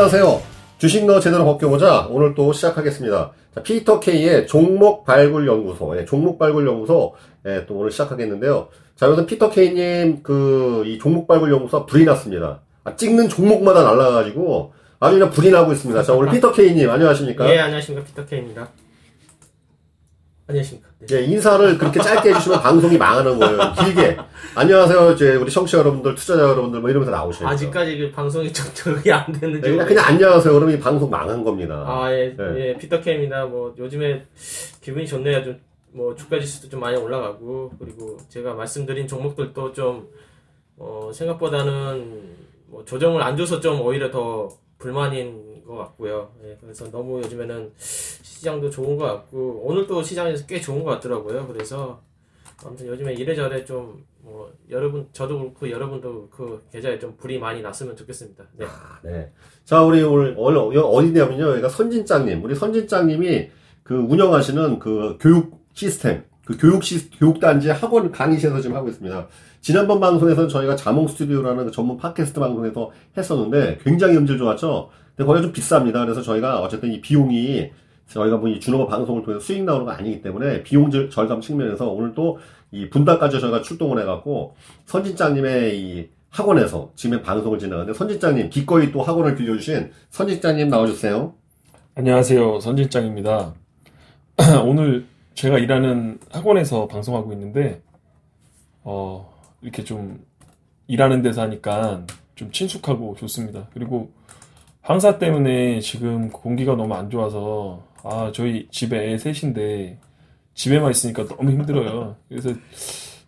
안녕하세요. 주식너 제대로 벗겨보자. 오늘 또 시작하겠습니다. 자, 피터 K의 종목발굴연구소, 종목발굴연구소, 또 오늘 시작하겠는데요. 자, 여기서 피터 K님, 이 종목발굴연구소가 불이 났습니다. 찍는 종목마다 날라가지고 아주 그냥 불이 나고 있습니다. 자, 오늘 피터 K님, 안녕하십니까? 예, 안녕하십니까. 피터 K입니다. 안녕하십니까. 네. 예, 인사를 그렇게 짧게 해주시면 방송이 망하는 거예요. 길게. 안녕하세요. 이제 우리 청취자 여러분들, 투자자 여러분들, 뭐 이러면서 나오셔야죠. 아직까지 그 방송이 적응이 안 됐는지. 예, 그냥 안녕하세요. 그러면 이 방송 망한 겁니다. 아, 예. 예, 피터캠이나 뭐, 요즘에 기분이 좋네요. 좀, 뭐, 주가 지수도 좀 많이 올라가고, 그리고 제가 말씀드린 종목들도 좀, 생각보다는 뭐, 조정을 안 줘서 좀 오히려 더 불만인 것 같고요. 예, 그래서 너무 요즘에는 시장도 좋은 것 같고 오늘 또 시장에서 꽤 좋은 것 같더라고요. 그래서 아무튼 요즘에 이래저래 좀 뭐 여러분 저도 그렇고 여러분도 그 계좌에 좀 불이 많이 났으면 좋겠습니다. 네. 아, 네. 자, 우리 오늘 어디냐면요. 그러니까 선진장님, 우리 선진장님이 그 운영하시는 그 교육 시스템, 그 교육단지 학원 강의실에서 지금 하고 있습니다. 지난번 방송에서는 저희가 자몽 스튜디오라는 그 전문 팟캐스트 방송에서 했었는데 굉장히 음질 좋았죠. 근데 거기가 좀 비쌉니다. 그래서 저희가 어쨌든 이 비용이 저희가 뭐 이 준호가 방송을 통해서 수익 나오는 거 아니기 때문에 비용 절감 측면에서 오늘 또 이 분당까지 저희가 출동을 해갖고 선진장님의 이 학원에서 지금 방송을 진행하는데 선진장님 기꺼이 또 학원을 빌려주신 선진장님 나와주세요. 안녕하세요. 선진장입니다. 오늘 제가 일하는 학원에서 방송하고 있는데 이렇게 좀 일하는 데서 하니까 좀 친숙하고 좋습니다. 그리고 황사 때문에 지금 공기가 너무 안 좋아서 저희 집에 애 셋인데 집에만 있으니까 너무 힘들어요. 그래서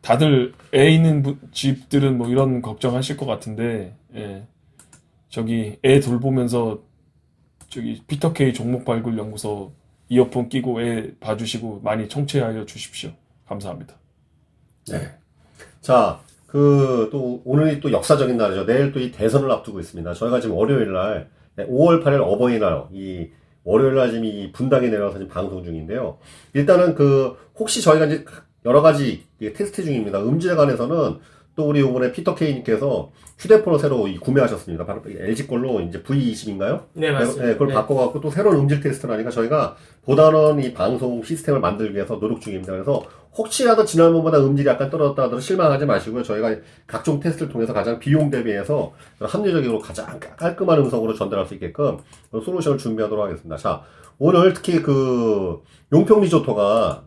다들 애 있는 집들은 뭐 이런 걱정하실 것 같은데 저기 애 돌보면서 저기 피터K 종목발굴연구소 이어폰 끼고 애 봐주시고 많이 청취하여 주십시오. 감사합니다. 네. 자, 또 오늘이 또 역사적인 날이죠. 내일 또 이 대선을 앞두고 있습니다. 저희가 지금 월요일 날 5월 8일 어버이날, 이 월요일날 지금 이 분당에 내려와서 지금 방송 중인데요. 일단은 혹시 저희가 이제 여러 가지 테스트 중입니다. 음질에 관해서는 또 우리 요번에 피터K님께서 휴대폰을 새로 구매하셨습니다. 바로 LG 걸로 이제 V20인가요? 네, 맞습니다. 네, 그걸 바꿔갖고 또 새로운 음질 테스트를 하니까 저희가 보다는 이 방송 시스템을 만들기 위해서 노력 중입니다. 그래서 혹시라도 지난번보다 음질이 약간 떨어졌다 하더라도 실망하지 마시고요. 저희가 각종 테스트를 통해서 가장 비용 대비해서 합리적으로 가장 깔끔한 음성으로 전달할 수 있게끔 솔루션을 준비하도록 하겠습니다. 자, 오늘 특히 용평 리조트가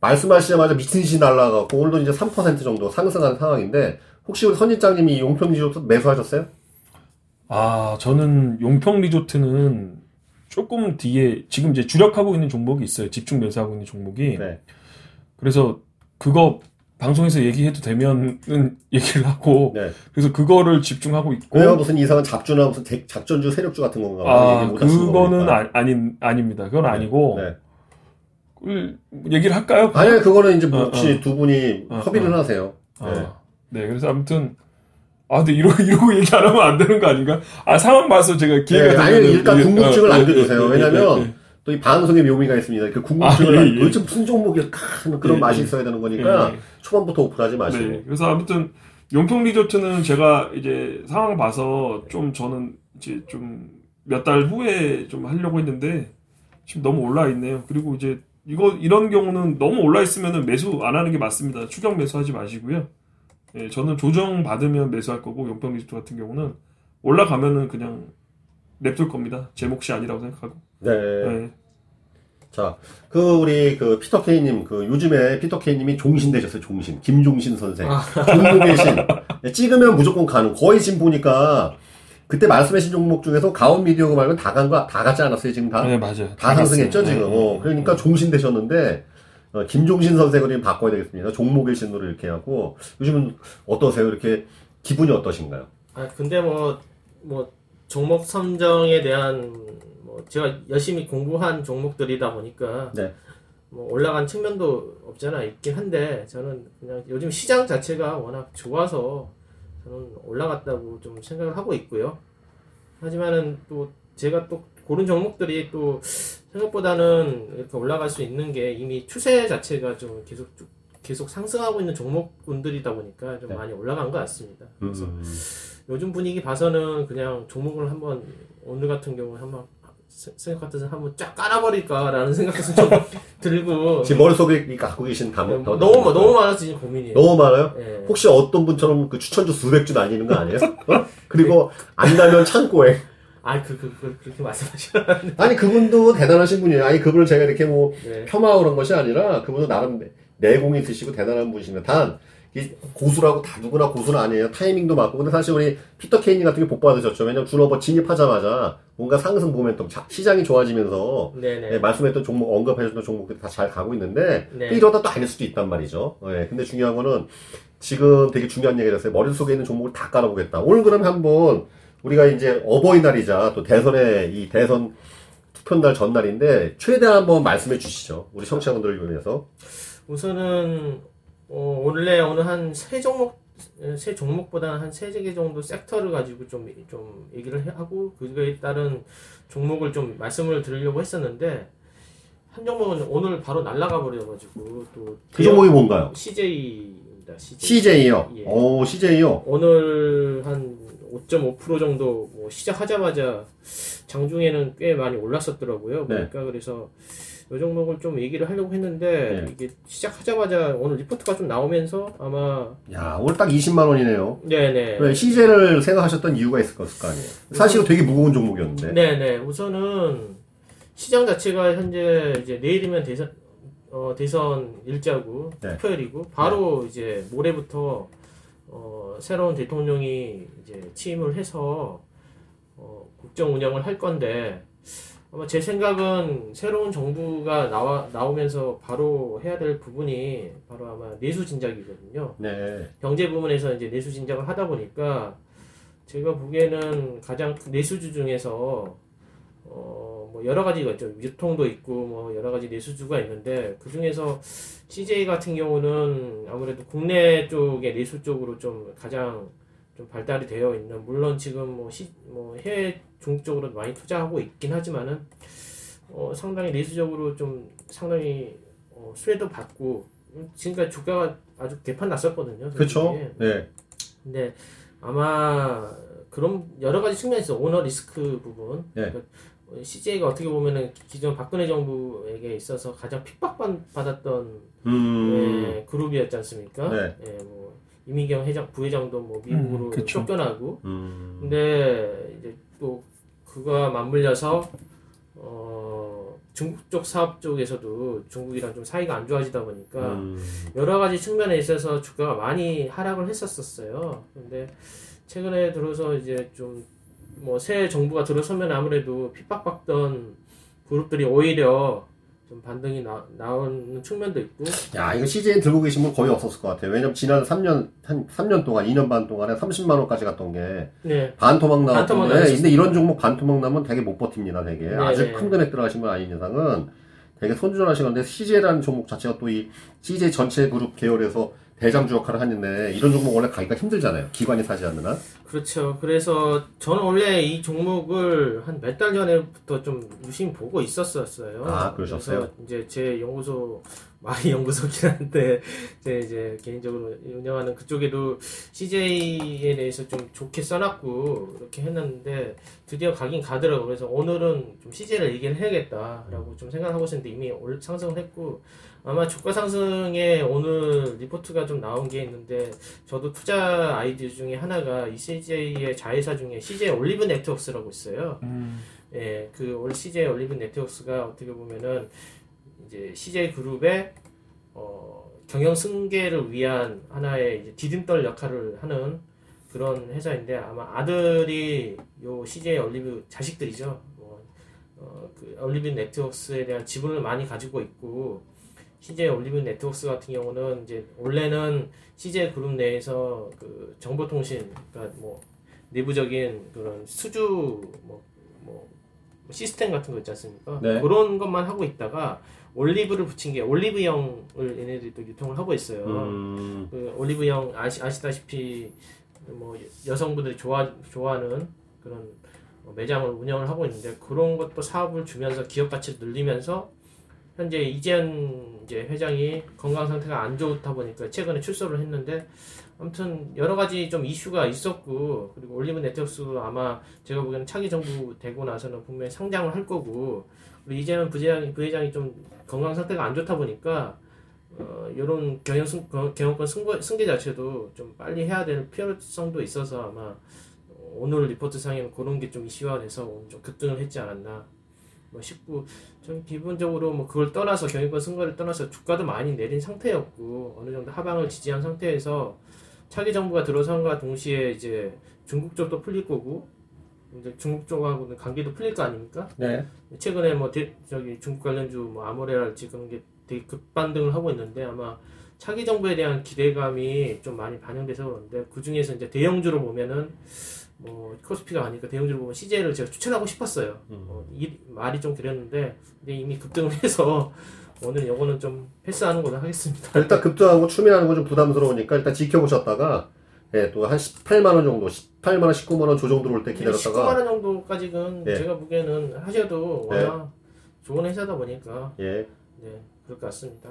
말씀하시자마자 미친듯이 날라가고 오늘도 이제 3% 정도 상승한 상황인데 혹시 우리 선진장님이 용평 리조트 매수하셨어요? 아, 저는 용평 리조트는 조금 뒤에 지금 이제 주력하고 있는 종목이 있어요. 집중 매수하고 있는 종목이. 네. 그래서 그거 방송에서 얘기해도 되면은 얘기를 하고. 네. 그래서 그거를 집중하고 있고. 왜요? 무슨 이상한 잡주나 무슨 작전주 세력주 같은 건가? 그거는 아닙니다. 그건 네. 아니고. 네. 얘기를 할까요? 아니, 그거는 이제 혹시 두 분이 협의를 하세요. 네. 그래서 아무튼 근데 이러고 얘기 안 하면 안 되는 거 아닌가? 상황 봐서 제가 기회가 되면 일단 궁금증을 남겨주세요. 왜냐면 또 이 방송의 묘미가 있습니다. 그 궁금증을 도대체 무슨 종목일까 하는 그런 맛이 있어야 되는 거니까 초반부터 오픈하지 마시고. 네. 그래서 아무튼 용평 리조트는 제가 이제 상황 봐서 좀 저는 이제 좀 몇 달 후에 좀 하려고 했는데 지금 너무 올라와 있네요. 그리고 이제 이런 경우는 너무 올라있으면은 매수 안 하는 게 맞습니다. 추격 매수하지 마시고요. 예, 저는 조정 받으면 매수할 거고, 용평 리조트 같은 경우는 올라가면은 그냥 냅둘 겁니다. 제 몫이 아니라고 생각하고. 네. 예. 자, 우리 피터K님, 요즘에 피터K님이 종신되셨어요, 종신. 김종신 선생. 종목의 신. 예, 찍으면 무조건 가는. 거의 지금 보니까, 그때 말씀하신 종목 중에서 가온미디어 말고는 다 갔지 않았어요, 지금 다? 네, 맞아요. 다 상승했죠, 지금. 그러니까 종신되셨는데, 김종신 선생을 지금 바꿔야 되겠습니다. 종목의 신으로 이렇게 하고, 요즘은 어떠세요? 이렇게 기분이 어떠신가요? 근데 종목 선정에 대한, 제가 열심히 공부한 종목들이다 보니까, 네. 올라간 측면도 없잖아, 있긴 한데, 저는 그냥 요즘 시장 자체가 워낙 좋아서, 올라갔다고 좀 생각을 하고 있고요. 하지만은 또 제가 또 고른 종목들이 또 생각보다는 이렇게 올라갈 수 있는 게 이미 추세 자체가 좀 계속 쭉 계속 상승하고 있는 종목군들이다 보니까 좀 많이 올라간 것 같습니다. 그래서 요즘 분위기 봐서는 그냥 종목을 한번 오늘 같은 경우에 한번 생각 같아서 한번 쫙 깔아버릴까라는 생각도 좀 들고. 지금 머릿속에 갖고 계신 담은 너무 많아서 지금 고민이에요. 너무 많아요? 네. 혹시 어떤 분처럼 그 추천주 수백 주 날리는 거 아니에요? 어? 그리고 안 나면 창고에. 아니 그렇게 말씀하시면 아니 그분도 대단하신 분이에요. 아니 그분을 제가 이렇게 뭐 네. 폄하하고 그런 것이 아니라 그분도 나름 내공이 드시고 대단한 분이시면 단 이 고수라고 다 누구나 고수는 아니에요. 타이밍도 맞고. 근데 사실 우리 피터 케이님 같은 게 복 받으셨죠. 왜냐면 준업어 진입하자마자 뭔가 상승 모멘텀 시장이 좋아지면서 네, 말씀했던 종목 언급하셨던 종목들이 다 잘 가고 있는데 네. 이러다 또 아닐 수도 있단 말이죠. 네, 근데 중요한 거는 지금 되게 중요한 얘기를 했어요. 머릿속에 있는 종목을 다 깔아보겠다. 오늘 그럼 한번 우리가 이제 어버이날이자 또 대선의 이 대선 투표날 전날인데 최대한 한번 말씀해 주시죠. 우리 청취자분들을 위해서. 우선은 원래 오늘 한 세 종목보다 한 세 개 정도 섹터를 가지고 좀 얘기를 하고 그거에 따른 종목을 좀 말씀을 드리려고 했었는데 한 종목은 오늘 바로 날아가 버려가지고 또 그 종목이 뭔가요? CJ입니다. CJ요. 예. 오 CJ요. 오늘 한 5.5% 정도 뭐 시작하자마자 장중에는 꽤 많이 올랐었더라고요. 그러니까 네. 그래서 이 종목을 좀 얘기를 하려고 했는데 네. 이게 시작하자마자 오늘 리포트가 좀 나오면서 아마 야 오늘 딱 20만 원이네요. 네네. 왜 CJ를 생각하셨던 이유가 있을 것일 거 아니에요. 사실 되게 무거운 종목이었는데. 네네. 우선은 시장 자체가 현재 이제 내일이면 대선 일자고 네. 투표일이고 바로 네. 이제 모레부터 새로운 대통령이 이제 취임을 해서 국정 운영을 할 건데. 아마 제 생각은 새로운 정부가 나오면서 바로 해야 될 부분이 바로 아마 내수 진작이거든요. 네. 경제 부문에서 이제 내수 진작을 하다 보니까 제가 보기에는 가장 내수주 중에서 뭐 여러 가지가 있죠. 유통도 있고 뭐 여러 가지 내수주가 있는데 그 중에서 CJ 같은 경우는 아무래도 국내 쪽의 내수 쪽으로 좀 가장 좀 발달이 되어 있는 물론 지금 뭐 해외 중국 쪽으로 많이 투자하고 있긴 하지만은 상당히 내수적으로 좀 상당히 수혜도 받고 지금까지 주가가 아주 개판 났었거든요. 그렇죠. 네. 근데 아마 그런 여러 가지 측면에서 오너 리스크 부분. 네. 그러니까 CJ가 어떻게 보면은 기존 박근혜 정부에게 있어서 가장 핍박받았던 예, 그룹이었지 않습니까? 네. 예, 뭐 이민경 부회장도 뭐 미국으로 쫓겨나고 근데 이제 또 그가 맞물려서 중국 쪽 사업 쪽에서도 중국이랑 좀 사이가 안 좋아지다 보니까 여러 가지 측면에 있어서 주가가 많이 하락을 했었어요. 근데 최근에 들어서 이제 좀 뭐 새 정부가 들어서면 아무래도 핍박받던 그룹들이 오히려 좀 반등이 나오는 측면도 있고. 야, 이거 CJN 들고 계신 분 거의 없었을 것 같아요. 왜냐면 지난 3년 동안, 2년 반 동안에 30만원까지 갔던 게. 네. 반토막 나왔는데. 근데 이런 종목 반토막 나면 되게 못 버팁니다, 되게. 네, 아주 네. 큰 금액 들어가신 건 아닌 이상은 되게 손절하신 건데, CJ라는 종목 자체가 또 이 CJ 전체 그룹 계열에서 대장주 역할을 하는데, 이런 종목 원래 가기가 힘들잖아요. 기관이 사지 않는 한. 그렇죠. 그래서 저는 원래 이 종목을 한 몇 달 전에부터 좀 유심히 보고 있었어요. 아, 그러셨어요? 이제 제 연구소, 말이 연구소긴 한데, 제 이제 개인적으로 운영하는 그쪽에도 CJ에 대해서 좀 좋게 써놨고, 이렇게 했는데, 드디어 가긴 가더라고요. 그래서 오늘은 좀 CJ를 얘기를 해야겠다라고 좀 생각하고 있었는데, 이미 상승을 했고, 아마 주가 상승에 오늘 리포트가 좀 나온 게 있는데 저도 투자 아이디어 중에 하나가 이 CJ의 자회사 중에 CJ 올리브 네트웍스라고 있어요. 예, 그 CJ 올리브 네트웍스가 어떻게 보면은 이제 CJ 그룹의 경영 승계를 위한 하나의 이제 디딤돌 역할을 하는 그런 회사인데 아마 아들이 요 CJ 올리브 자식들이죠. 그 올리브 네트웍스에 대한 지분을 많이 가지고 있고. CJ 올리브 네트웍스 같은 경우는 이제 원래는 CJ 그룹 내에서 그 정보통신, 그러니까 뭐 내부적인 그런 수주 뭐 시스템 같은 거 있지 않습니까? 네. 그런 것만 하고 있다가 올리브를 붙인 게 올리브영을 얘네들이 또 유통을 하고 있어요. 그 올리브영 아시다시피 뭐 여성분들이 좋아하는 그런 매장을 운영을 하고 있는데 그런 것도 사업을 주면서 기업 가치를 늘리면서 현재 이재현 이제 회장이 건강 상태가 안 좋다 보니까 최근에 출소를 했는데, 아무튼 여러 가지 좀 이슈가 있었고, 그리고 올리브 네트웍스도 아마 제가 보기에는 차기 정부 되고 나서는 분명히 상장을 할 거고, 우리 이재현 부회장이 좀 건강 상태가 안 좋다 보니까 이런 경영권 승계 자체도 좀 빨리 해야 될 필요성도 있어서 아마 오늘 리포트상에는 그런 게 좀 이슈화 돼서 좀 급등을 했지 않았나 뭐 싶고, 좀 기본적으로 뭐 그걸 떠나서 경영권 승계를 떠나서 주가도 많이 내린 상태였고, 어느 정도 하방을 지지한 상태에서 차기 정부가 들어선과 동시에 이제 중국 쪽도 풀릴 거고, 이제 중국 쪽하고는 관계도 풀릴 거 아닙니까? 네. 최근에 뭐 저기 중국 관련주 뭐 아모레알 지금 이게 되게 급반등을 하고 있는데, 아마 차기 정부에 대한 기대감이 좀 많이 반영돼서 그런데, 그 중에서 이제 대형주로 보면은 뭐 코스피가 아니니까 대형주로 보면 CJ를 제가 추천하고 싶었어요. 말이 좀 그랬는데, 근데 이미 급등을 해서 오늘 요거는 좀 패스하는 걸로 하겠습니다. 일단 급등하고 추민하는 건 좀 부담스러우니까 일단 지켜보셨다가, 예, 또 한 18만원 정도, 18만원, 19만원 저 정도로 올 때 기다렸다가 19만원 정도까지는 예. 제가 보기에는 하셔도 워낙 예. 좋은 회사다 보니까 예. 네, 그럴 것 같습니다.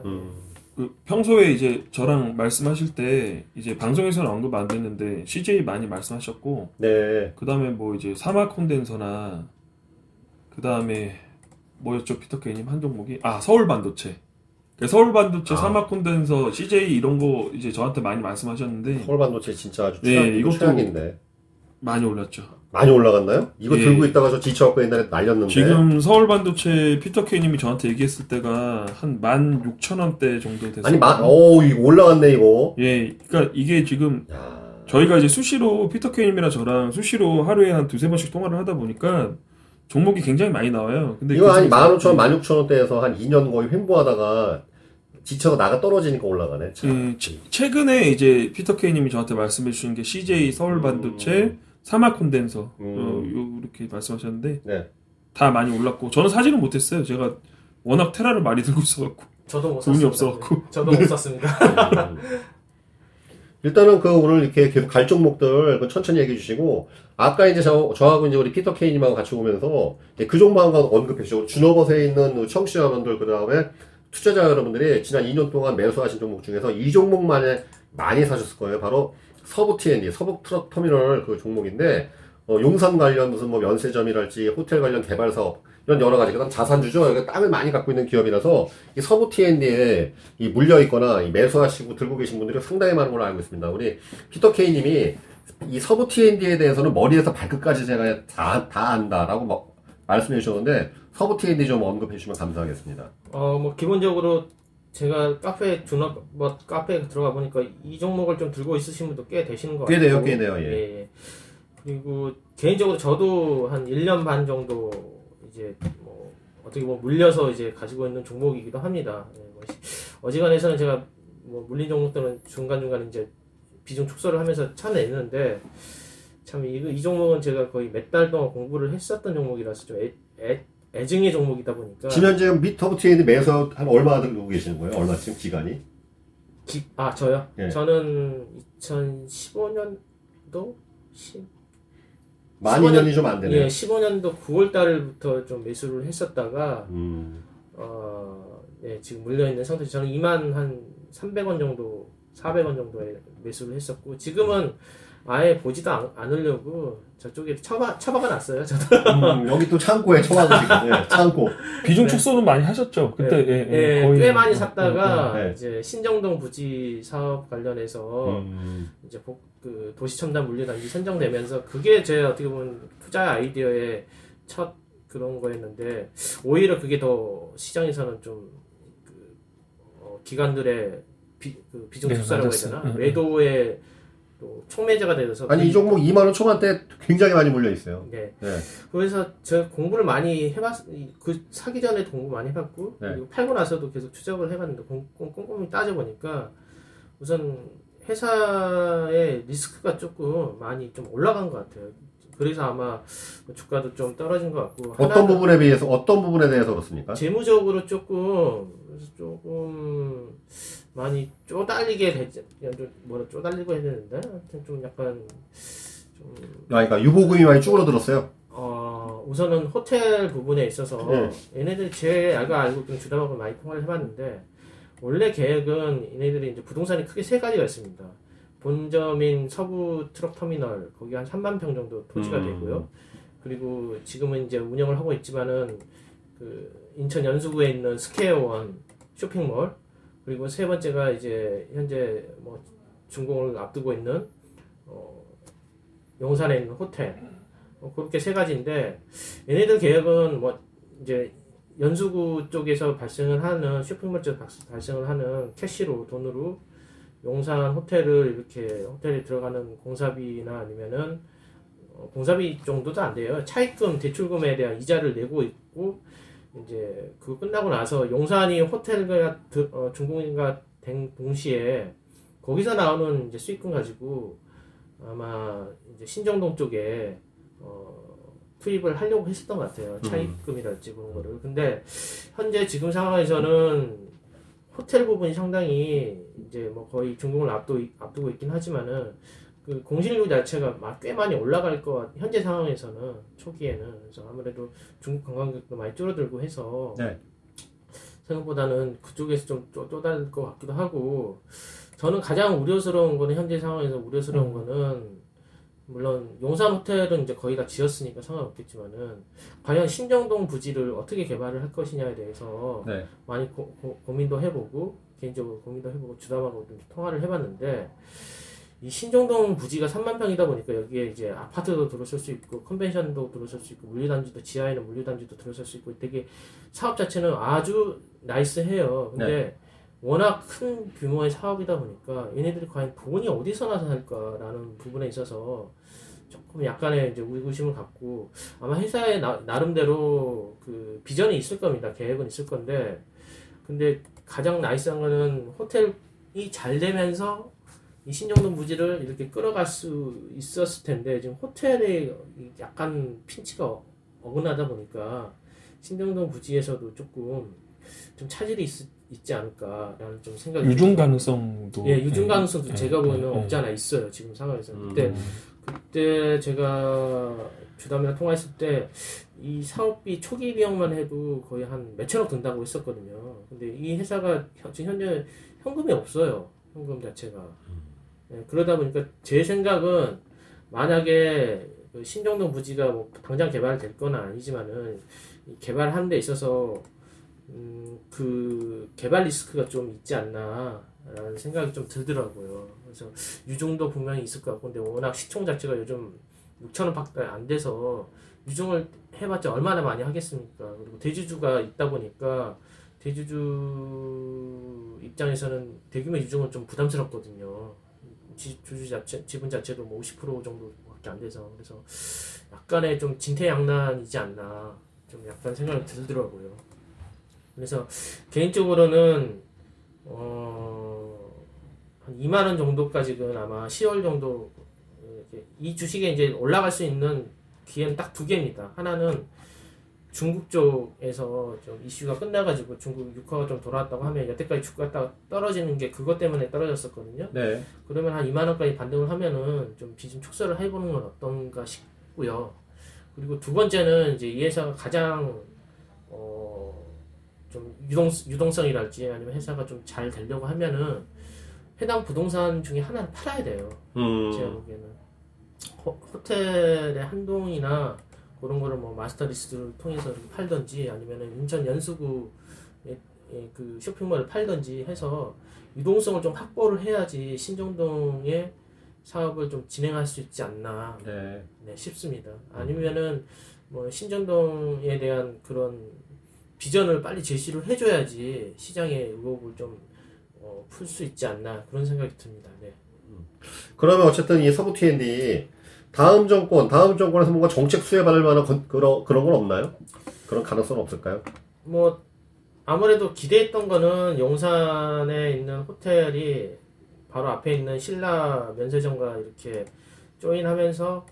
그 평소에 이제 저랑 말씀하실 때 이제 방송에서는 언급 안 됐는데 CJ 많이 말씀하셨고, 네. 그 다음에 뭐 이제 사마콘덴서나, 그 다음에 뭐였죠 피터 K님 한 종목이, 아 서울 반도체. 서울 반도체, 아. 사마콘덴서, CJ 이런 거 이제 저한테 많이 말씀하셨는데, 서울 반도체 진짜 아주 최악인데. 네, 많이 올랐죠. 많이 올라갔나요? 이거 예. 들고 있다가 저 지쳐갖고 옛날에 날렸는데. 지금 서울 반도체 피터 K님이 저한테 얘기했을 때가 한 16,000원대 정도 됐어요. 아니 이거 올라갔네 이거. 예, 그러니까 이게 지금 야. 저희가 이제 수시로 피터 K님이랑 저랑 수시로 하루에 한 두세 번씩 통화를 하다 보니까. 종목이 굉장히 많이 나와요. 근데 이거 한 15,000원, 16,000원대에서 한 2년 거의 횡보하다가 지쳐서 나가 떨어지니까 올라가네. 최근에 이제 피터 K님이 저한테 말씀해 주신 게 CJ, 서울 반도체, 사마콘덴서 이렇게 말씀하셨는데 네. 다 많이 올랐고, 저는 사지는 못했어요. 제가 워낙 테라를 많이 들고 있어갖고 저도 못 돈이 샀습니다. 없어갖고 저도 못 샀습니다. 일단은 그 오늘 이렇게 갈 종목들 천천히 얘기해 주시고, 아까 이제 저하고 이제 우리 피터 K님하고 같이 오면서 그 종목하고 언급해 주시고, 주노버스에 있는 청취자분들, 그 다음에 투자자 여러분들이 지난 2년 동안 매수하신 종목 중에서 이 종목만에 많이 사셨을 거예요. 바로 서부T&D, 서부 트럭 터미널 그 종목인데, 용산 관련 무슨 뭐 면세점이랄지 호텔 관련 개발 사업 이런 여러 가지, 그다음 자산주죠. 여기 땅을 많이 갖고 있는 기업이라서 이 서부 T&D에 이 물려 있거나 이 매수하시고 들고 계신 분들이 상당히 많은 걸로 알고 있습니다. 우리 피터 K님이 이 서부 T&D에 대해서는 머리에서 발끝까지 제가 다 안다라고 막 말씀해 주셨는데, 서부 T&D 좀 언급해 주시면 감사하겠습니다. 뭐 기본적으로 제가 카페 카페에 들어가 보니까 이 종목을 좀 들고 있으신 분도 꽤 되시는 것 같아요. 꽤 돼요. 예. 그리고 개인적으로 저도 한 1년 반 정도 이제 뭐 어떻게 보면 물려서 이제 가지고 있는 종목이기도 합니다. 예, 뭐 어지간해서는 제가 뭐 물린 종목들은 중간중간 이제 비중 축소를 하면서 차내는데, 참 이 종목은 제가 거의 몇 달 동안 공부를 했었던 종목이라서 좀 애증의 종목이다 보니까. 지난 지금 서부T&D 매수 한 얼마 들고 계시는 거예요? 얼마쯤 기간이? 저요? 예. 저는 2015년도 만 2년이 좀 안 되네요. 예, 15년도 9월달부터 좀 매수를 했었다가, 예, 지금 물려있는 상태. 저는 2만 한 300원 정도, 400원 정도에 매수를 했었고, 지금은 아예 보지도 않으려고 저쪽에 처박아 놨어요. 저도. 여기 또 창고에 처박으시고, 예, 창고. 비중 축소는 네. 많이 하셨죠? 그때, 네. 예, 거의 꽤 많이 샀다가, 네. 이제 신정동 부지 사업 관련해서, 이제 그 도시첨단 물류단지 선정되면서, 그게 제 어떻게 보면 투자 아이디어의 첫 그런 거였는데, 오히려 그게 더 시장에서는 좀, 기관들의 비중 축소라고 해야 되나? 외도의 또 총매제가 되어서. 아니, 이 종목 2만원 초반대 굉장히 많이 몰려있어요. 네. 네. 그래서 제가 공부를 많이 사기 전에 공부 많이 해봤고, 네. 그리고 팔고 나서도 계속 추적을 해봤는데, 꼼꼼히 따져보니까, 우선 회사의 리스크가 조금 많이 좀 올라간 것 같아요. 그래서 아마 주가도 좀 떨어진 것 같고. 어떤 부분에 대해서 그렇습니까? 재무적으로 조금 많이 쪼달리게 되지, 쪼달리고 해야 되는데, 하여튼 좀 약간 좀. 그러니까 유보금이 많이 쭈그러들었어요. 우선은 호텔 부분에 있어서 네. 얘네들이 제가 알고 있는 주담하고 많이 통화를 해봤는데 원래 계획은 얘네들이 이제 부동산이 크게 세 가지가 있습니다. 본점인 서부 트럭터미널 거기 한 3만 평 정도 토지가 되고요. 그리고 지금은 이제 운영을 하고 있지만은 그 인천 연수구에 있는 스퀘어원 쇼핑몰 그리고 세 번째가 이제 현재 뭐 준공을 앞두고 있는 용산에 있는 호텔 그렇게 세 가지인데 얘네들 계획은 뭐 이제 연수구 쪽에서 발생을 하는 쇼핑몰 쪽에서 발생을 하는 캐시로 돈으로 용산 호텔을 이렇게 호텔에 들어가는 공사비나 아니면은 공사비 정도도 안 돼요. 차입금 대출금에 대한 이자를 내고 있고 이제 그거 끝나고 나서 용산이 호텔과 준공인가 된 동시에 거기서 나오는 이제 수익금 가지고 아마 이제 신정동 쪽에 투입을 하려고 했었던 것 같아요. 차입금이랄지 그런 거를. 근데 현재 지금 상황에서는 호텔 부분이 상당히 이제 뭐 거의 준공을 앞두고 있긴 하지만은 그 공실률 자체가 막 꽤 많이 올라갈 것 같아요. 현재 상황에서는 초기에는 그래서 아무래도 중국 관광객도 많이 줄어들고 해서 네. 생각보다는 그쪽에서 좀 쪼달 것 같기도 하고 저는 가장 우려스러운 거는 현재 상황에서 우려스러운 거는 물론 용산 호텔은 이제 거의 다 지었으니까 상관없겠지만은 과연 신정동 부지를 어떻게 개발을 할 것이냐에 대해서 네. 많이 고민도 해보고 개인적으로 고민도 해보고 주담하고 통화를 해봤는데 이 신정동 부지가 3만 평이다 보니까 여기에 이제 아파트도 들어설 수 있고 컨벤션도 들어설 수 있고 물류단지도 지하에는 물류단지도 들어설 수 있고 되게 사업 자체는 아주 나이스해요. 근데 네. 워낙 큰 규모의 사업이다 보니까 얘네들이 과연 돈이 어디서 나서 할까라는 부분에 있어서 조금 약간의 이제 의구심을 갖고 아마 회사에 나름대로 그 비전이 있을 겁니다. 계획은 있을 건데 근데 가장 나이스한 거는 호텔이 잘 되면서 이 신정동 부지를 이렇게 끌어갈 수 있었을 텐데 지금 호텔에 약간 핀치가 어긋나다 보니까 신정동 부지에서도 조금 좀 차질이 있지 않을까라는 좀 생각이 유중 가능성도 예 유중 가능성도 제가 보면 없지 않아 있어요 지금 상황에서는 그때 제가 주담이랑 통화했을 때 이 사업비 초기 비용만 해도 거의 한 몇천억 든다고 했었거든요. 근데 이 회사가 지금 현재 현금이 없어요. 현금 자체가 예, 그러다 보니까 제 생각은 만약에 신정동 부지가 뭐 당장 개발될 건 아니지만은 개발하는 데 있어서 그 개발 리스크가 좀 있지 않나라는 생각이 좀 들더라고요. 그래서 유종도 분명히 있을 것 같고 근데 워낙 시총 자체가 요즘 6,000원 밖에 안 돼서 유종을 해봤자 얼마나 많이 하겠습니까. 그리고 대주주가 있다 보니까 대주주 입장에서는 대규모 유종은 좀 부담스럽거든요. 지분 자체도 뭐 50% 정도밖에 안 돼서 그래서 약간의 좀 진퇴양난이지 않나 좀 약간 생각이 들더라고요. 그래서 개인적으로는 한 2만 원 정도까지는 아마 10월 정도 이렇게 이 주식에 이제 올라갈 수 있는 기회는 딱 두 개입니다. 하나는 중국 쪽에서 좀 이슈가 끝나가지고 중국 유가가 좀 돌아왔다고 하면 여태까지 주가가 떨어지는 게 그것 때문에 떨어졌었거든요. 네. 그러면 한 2만 원까지 반등을 하면은 좀 비중 축소를 해보는 건 어떤가 싶고요. 그리고 두 번째는 이제 이 회사가 가장 좀 유동성이랄지 아니면 회사가 좀 잘 되려고 하면은 해당 부동산 중에 하나를 팔아야 돼요. 제가 보기에는 호텔의 한동이나 그런 거를 뭐 마스터리스트를 통해서 팔든지 아니면은 인천 연수구 그 쇼핑몰을 팔든지 해서 유동성을 좀 확보를 해야지 신정동의 사업을 좀 진행할 수 있지 않나 네, 싶습니다. 아니면은 뭐 신정동에 대한 그런 비전을 빨리 제시를 해줘야지 시장의 의혹을 좀 풀 수 있지 않나 그런 생각이 듭니다. 네. 그러면 어쨌든 이 서부T&D 다음 정권에서 뭔가 정책 수혜받을 만한 그런 건 없나요? 그런 가능성은 없을까요? 뭐 아무래도 기대했던 거는 용산에 있는 호텔이 바로 앞에 있는 신라 면세점과 이렇게 조인하면서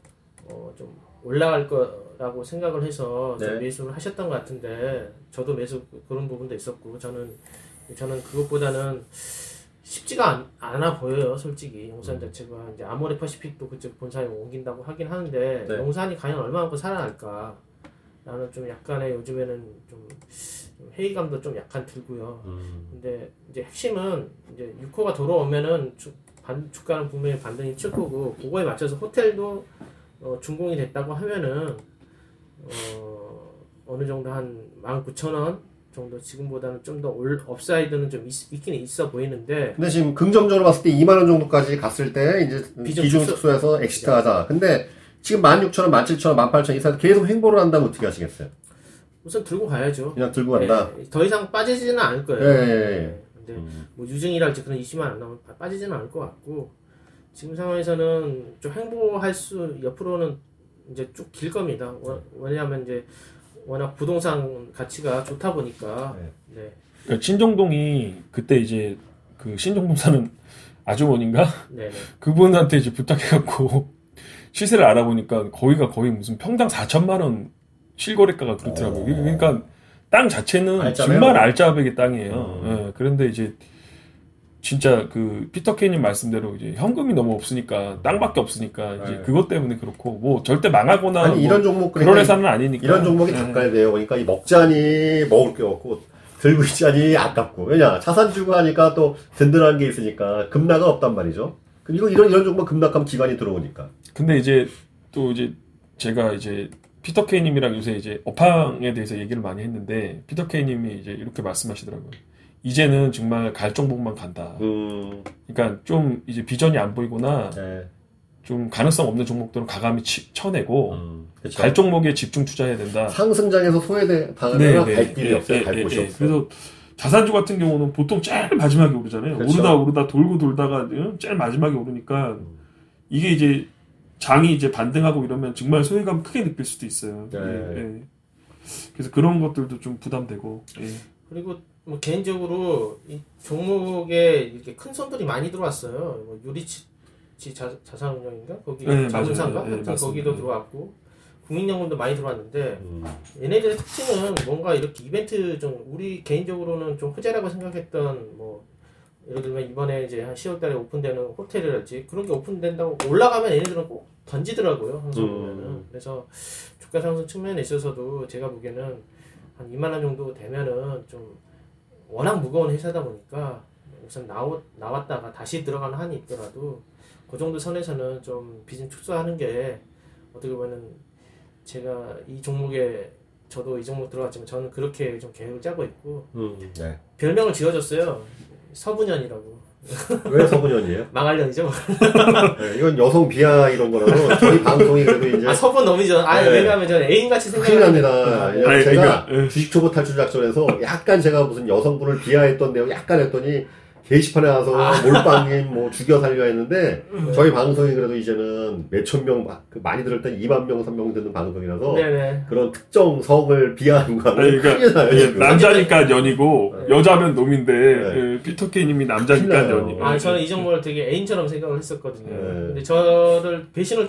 좀 올라갈 거라고 생각을 해서 네. 매수를 하셨던 것 같은데 저도 매수 그런 부분도 있었고 저는 그것보다는 쉽지가 않아 보여요. 솔직히 용산 자체가 이제 아모레 퍼시픽도 그쪽 본사에 옮긴다고 하긴 하는데 네. 용산이 과연 얼마만큼 살아날까 라는 좀 약간의 요즘에는 좀 회의감도 좀 약간 들고요. 근데 이제 핵심은 이제 6호가 돌아오면은 주가는 분명히 반등이 칠 거고, 그거에 맞춰서 호텔도 준공이 됐다고 하면은 어느 정도 한 19,000원 정도 지금보다는 좀 더 업사이드는 좀 있긴 있어 보이는데, 근데 지금 긍정적으로 봤을 때 2만원 정도까지 갔을 때 이제 비중 축소해서 엑시트하자. 근데 지금 16,000원, 17,000원, 18,000원 이상 계속 횡보를 한다면 어떻게 하시겠어요? 우선 들고 가야죠. 그냥 들고 간다. 예, 더 이상 빠지지는 않을 거예요. 예. 근데 뭐 유증이랄지 그런 이슈만 안 나오면 빠지지는 않을 것 같고, 지금 상황에서는 좀 횡보할 수 옆으로는 이제 쭉 길 겁니다. 왜냐하면 이제 워낙 부동산 가치가 좋다 보니까. 네. 네. 신정동이 그때 이제 그 신정동 사는 아주머니인가? 네. 그분한테 이제 부탁해갖고 시세를 알아보니까 거기가 거의 무슨 평당 4,000만 원 실거래가가 그렇더라고요. 오. 그러니까 땅 자체는 알짜매요. 정말 알짜배기 땅이에요. 네. 그런데 이제 진짜 그 피터 K님 말씀대로 이제 현금이 너무 없으니까 땅밖에 없으니까 이제 그것 때문에 그렇고 뭐 절대 망하거나 아니, 이런 종목 그런 회사는 아니니까 이런 종목이 닦아야 돼요. 그러니까 이 먹자니 먹을 게 없고 들고 있자니 아깝고, 왜냐 자산 주고 하니까 또 든든한 게 있으니까 급락가 없단 말이죠. 그리고 이런 종목 급락하면 기관이 들어오니까. 근데 이제 또 이제 제가 이제 피터 K님이랑 요새 이제 업황에 대해서 얘기를 많이 했는데 피터 K님이 이제 이렇게 말씀하시더라고요. 이제는 정말 갈 종목만 간다. 그러니까 좀 이제 비전이 안 보이거나 좀 가능성 없는 종목들은 과감히 쳐내고 갈 종목에 집중 투자해야 된다. 상승장에서 소외당하면 갈 길이 없어요. 갈 곳이 없어요. 그래서 자산주 같은 경우는 보통 제일 마지막에 오르잖아요. 그렇죠. 오르다 돌다가 제일 마지막에 오르니까 이게 이제 장이 이제 반등하고 이러면 정말 소외감 크게 느낄 수도 있어요. 네. 예. 그래서 그런 것들도 좀 부담되고. 예. 그리고 뭐 개인적으로 이 종목에 이렇게 큰 손들이 많이 들어왔어요. 뭐 유리치 자산운용인가 거기 자문사인가 거기도 들어왔고 국민연금도 많이 들어왔는데 얘네들의 특징은 뭔가 이렇게 이벤트 좀 우리 개인적으로는 좀 호재라고 생각했던 뭐 예를 들면 이번에 이제 한 10월달에 오픈되는 호텔이랄지 그런 게 오픈된다고 올라가면 얘네들은 꼭 던지더라고요. 항상 보면은. 그래서 주가 상승 측면에 있어서도 제가 보기에는 한 2만원 정도 되면은 좀 워낙 무거운 회사다 보니까 우선 나왔다가 다시 들어가는 한이 있더라도 그 정도 선에서는 좀 비중 축소하는 게 어떻게 보면 제가 이 종목에 저도 이 종목 들어갔지만 저는 그렇게 좀 계획을 짜고 있고 네. 별명을 지어줬어요. 서부년이라고. 왜 서부년이에요? 망할년이죠. 네, 이건 여성 비하 이런 거라고 저희 방송이 그래도 이제 서부 넘이죠. 네. 왜냐하면 저는 애인같이 생각합니다. 제가 주식 초보 탈출 작전에서 약간 제가 무슨 여성분을 비하했던 내용 약간 했더니 게시판에 와서 몰빵님 뭐 죽여 살려 했는데 저희 방송이 그래도 이제는 몇천 명 많이 들을 땐 2만 명, 3만 명 듣는 방송이라서 그런 특정 성을 비하하는 거는 큰일 나요. 남자니까 연이고 여자면 놈인데 피터 K님이 남자니까 연이. 아 저는 이 정보를 되게 애인처럼 생각을 했었거든요. 근데 저를 배신을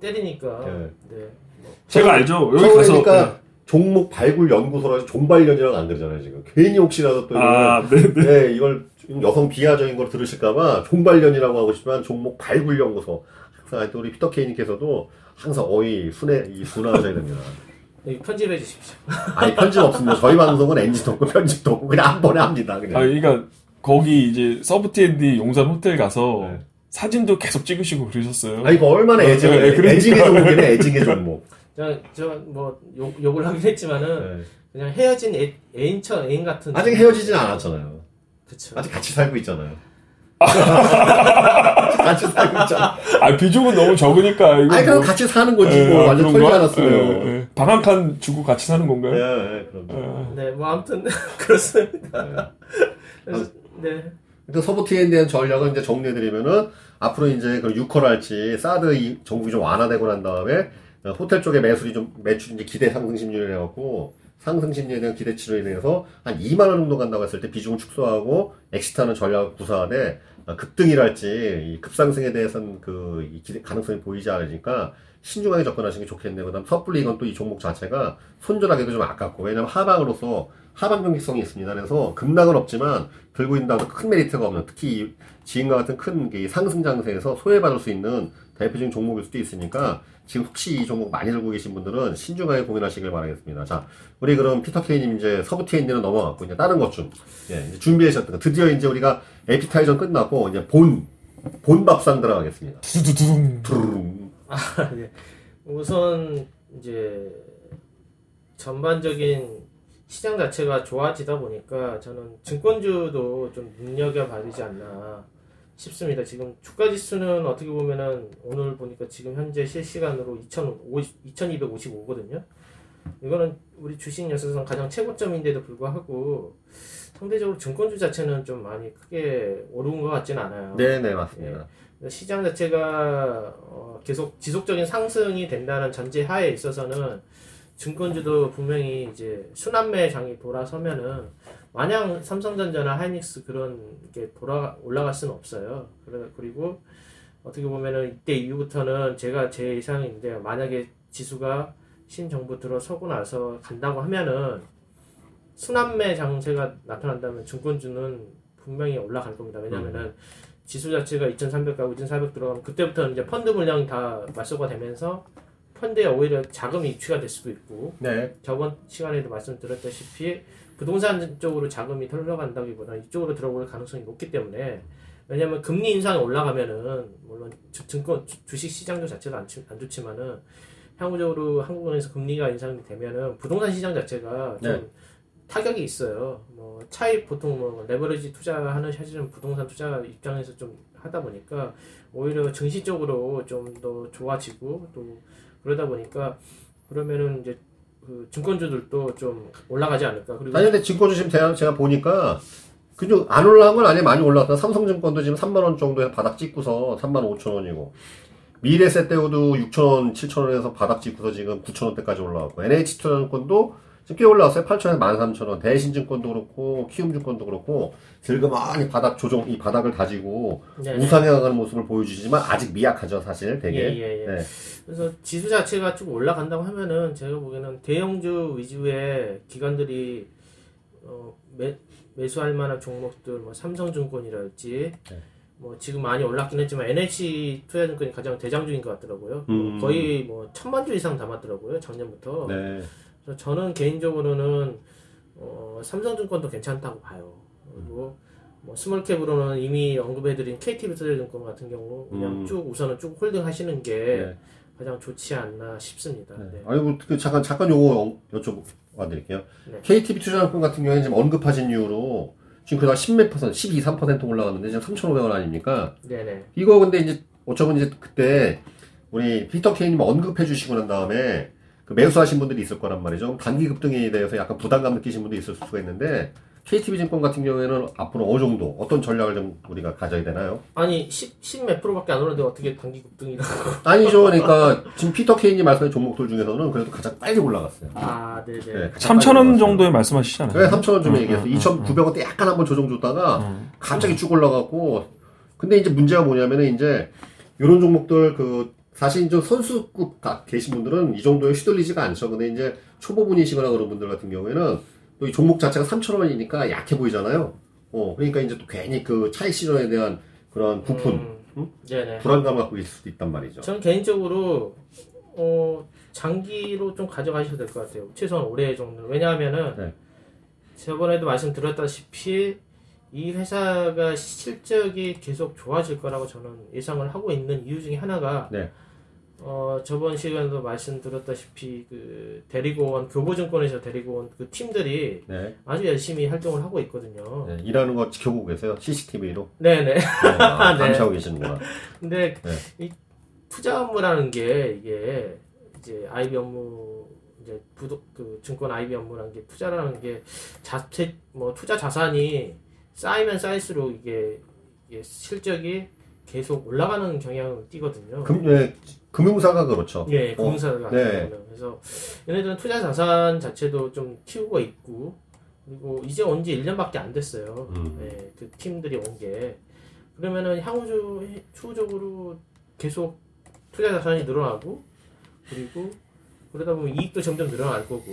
때리니까. 제가 알죠. 여기 가서. 종목 발굴 연구소라서 종발련이라고 안 들잖아요, 지금. 괜히 혹시라도 또. 이걸 여성 비하적인 걸 들으실까봐 종발련이라고 하고 싶지만 종목 발굴 연구소. 항상 또 우리 피터 K님께서도 항상 순화하셔야 됩니다. 편집해 주십시오. 아니, 편집 없습니다. 저희 방송은 NG도 없고 편집도 없고 그냥 한 번에 합니다, 그냥. 아, 그러니까 거기 이제 서부T&D 용산 호텔 가서 사진도 계속 찍으시고 그러셨어요. 아, 이거 얼마나 애증의 종목이네, 애증의 종목. 저뭐 욕을 하긴 했지만은 그냥 헤어진 애인 같은 아직 헤어지진 않았잖아요. 그쵸. 아직 같이 살고 있잖아요. 같이 살고 있잖아. 아 비중은 너무 적으니까 이거. 아니 그럼 뭐... 같이 사는 거지 뭐 완전 털지 않았어요. 방 한 칸 주고 같이 사는 건가요? 그럼요. 네, 뭐 아무튼 그렇습니다. 그래서, 일단 서부T에 대한 전략을 이제 정리해드리면은 앞으로 이제 그 6호랄지 사드 정국이 좀 완화되고 난 다음에. 호텔 쪽에 매출이 이제 기대 상승 심리를 해갖고, 상승 심리에 대한 기대치로 인해서 한 2만원 정도 간다고 했을 때 비중을 축소하고, 엑시트하는 전략을 구사하되, 급등이랄지, 이 급상승에 대해서는 가능성이 보이지 않으니까, 신중하게 접근하시는 게 좋겠네요. 그 다음, 섣불리 이건 또 이 종목 자체가 손절하기도 좀 아깝고, 왜냐면 하방으로서 하반 경직성이 있습니다. 그래서 급락은 없지만 들고 있는다고 큰 메리트가 없는, 특히 지금과 같은 큰 상승 장세에서 소외받을 수 있는 대표적인 종목일 수도 있으니까 지금 혹시 이 종목 많이 들고 계신 분들은 신중하게 고민하시길 바라겠습니다. 자, 우리 그럼 피터 K님 이제 서부T&D는 넘어갔고 이제 다른 것 좀 이제 준비하셨던, 드디어 이제 우리가 에피타이전 끝났고 이제 본 밥상 들어가겠습니다. 두두두둥 두루룽. 네. 우선 이제 전반적인 시장 자체가 좋아지다 보니까 저는 증권주도 좀 눈여겨봐야지 않나 싶습니다. 지금 주가지수는 어떻게 보면은 오늘 보니까 지금 현재 실시간으로 2255거든요. 이거는 우리 주식 역사상 가장 최고점인데도 불구하고 상대적으로 증권주 자체는 좀 많이 크게 오른 것 같지는 않아요. 네네 맞습니다. 네. 시장 자체가 계속 지속적인 상승이 된다는 전제하에 있어서는 증권주도 분명히 이제 순환매 장이 돌아서면은 마냥 삼성전자나 하이닉스 그런 게 올라갈 수는 없어요. 그리고 어떻게 보면은 이때 이후부터는 제가 제 예상인데, 만약에 지수가 신정부 들어서고 나서 간다고 하면은 순환매 장세가 나타난다면 증권주는 분명히 올라갈 겁니다. 왜냐면은 지수 자체가 2300가고 2400 들어가면 그때부터는 이제 펀드 물량이 다 말소가 되면서 펀드에 오히려 자금이 유치가 될 수도 있고, 네. 저번 시간에도 말씀드렸다시피 부동산 쪽으로 자금이 흘러간다기보다 이쪽으로 들어올 가능성이 높기 때문에, 왜냐하면 금리 인상이 올라가면은 물론 주식 시장도 자체도 안 좋지만은 향후적으로 한국은행에서 금리가 인상이 되면은 부동산 시장 자체가 좀 네. 타격이 있어요. 뭐 차입 보통 뭐 레버리지 투자하는 사실은 부동산 투자 입장에서 좀 하다 보니까 오히려 증시적으로 좀 더 좋아지고 또 그러다 보니까 그러면은 이제 그 증권주들도 좀 올라가지 않을까. 그리고 아니 근데 증권주 지금 제가 보니까 그냥 안 올라간 건 아니에요. 많이 올라갔다. 삼성증권도 지금 3만 원 정도에서 바닥 찍고서 3만 5천 원이고, 미래세대도 6천 원, 7천 원에서 바닥 찍고서 지금 9천 원대까지 올라왔고, NH투자증권도 지금 꽤 올라왔어요. 8,000원에서 13,000원. 대신증권도 그렇고 키움증권도 그렇고 슬그머니 바닥 조정, 이 바닥을 다지고 네. 우상향하는 모습을 보여주지만 아직 미약하죠, 사실 되게. 예. 네. 그래서 지수 자체가 쭉 올라간다고 하면은 제가 보기에는 대형주 위주의 기관들이 매수할 만한 종목들, 뭐 삼성증권이랄지 네. 뭐 지금 많이 올랐긴 했지만 NH 투자증권이 가장 대장주인 것 같더라고요. 거의 뭐 1000만 주 이상 담았더라고요, 작년부터. 네. 저는 개인적으로는 삼성증권도 괜찮다고 봐요. 그리고 뭐 스몰캡으로는 이미 언급해드린 KTB 투자증권 같은 경우 그냥 쭉 우선은 쭉 홀딩하시는 게 네. 가장 좋지 않나 싶습니다. 네. 네. 아니 그 잠깐 요거 여쭤봐 드릴게요. 네. KTB 투자증권 같은 경우에는 지금 언급하신 이유로 지금 그다음 10몇%, 12, 3% 올라갔는데 지금 3,500원 아닙니까? 네네. 이거 근데 이제 어쩌면 이제 그때 우리 피터 K님 언급해 주시고 난 다음에. 그 매수하신 분들이 있을 거란 말이죠. 단기 급등에 대해서 약간 부담감 느끼신 분도 있을 수가 있는데 KTB증권 같은 경우에는 앞으로 어느 정도 어떤 전략을 좀 우리가 가져야 되나요? 아니 10몇 프로밖에 안 오는데 어떻게 단기 급등이라고? 아니죠. 그러니까 지금 피터 K님 말씀하신 종목들 중에서는 그래도 가장 빨리 올라갔어요. 아, 네네. 네, 3,000원 정도에 말씀하시잖아요. 네, 3,000원 좀 얘기했어요. 2,900원대 약간 한번 조정 줬다가 갑자기 쭉 올라가고. 근데 이제 문제가 뭐냐면은 이제 이런 종목들 그 사실 좀 선수급 다 계신 분들은 이 정도에 휘둘리지가 않죠. 근데 이제 초보분이시거나 그런 분들 같은 경우에는 또 이 종목 자체가 3,000원이니까 약해 보이잖아요. 그러니까 이제 또 괜히 그 차익 실현에 대한 그런 부푼, 불안감 갖고 있을 수도 있단 말이죠. 저는 개인적으로 장기로 좀 가져가셔도 될 것 같아요. 최소한 올해 정도는. 왜냐하면은 네. 저번에도 말씀드렸다시피 이 회사가 실적이 계속 좋아질 거라고 저는 예상을 하고 있는 이유 중에 하나가 네. 저번 시간에도 말씀드렸다시피 그 대리고원 교보증권에서 대리고원 그 팀들이 네. 아주 열심히 활동을 하고 있거든요. 네, 일하는 거 지켜보고 계세요? CCTV로? 네네. 감시하고 계시는구나. 근데 네. 이 투자 업무라는 게 이게 이제 IB 업무 이제 증권 IB 업무라는 게 투자라는 게 투자 자산이 쌓이면 쌓일수록 이게 실적이 계속 올라가는 경향을 띠거든요. 금융사가 그렇죠. 예, 금융사가 네. 그래서 얘네들은 투자 자산 자체도 좀 키우고 있고, 그리고 이제 온 지 1년밖에 안 됐어요. 예, 그 팀들이 온 게. 그러면은 추후적으로 계속 투자 자산이 늘어나고, 그리고 그러다 보면 이익도 점점 늘어날 거고.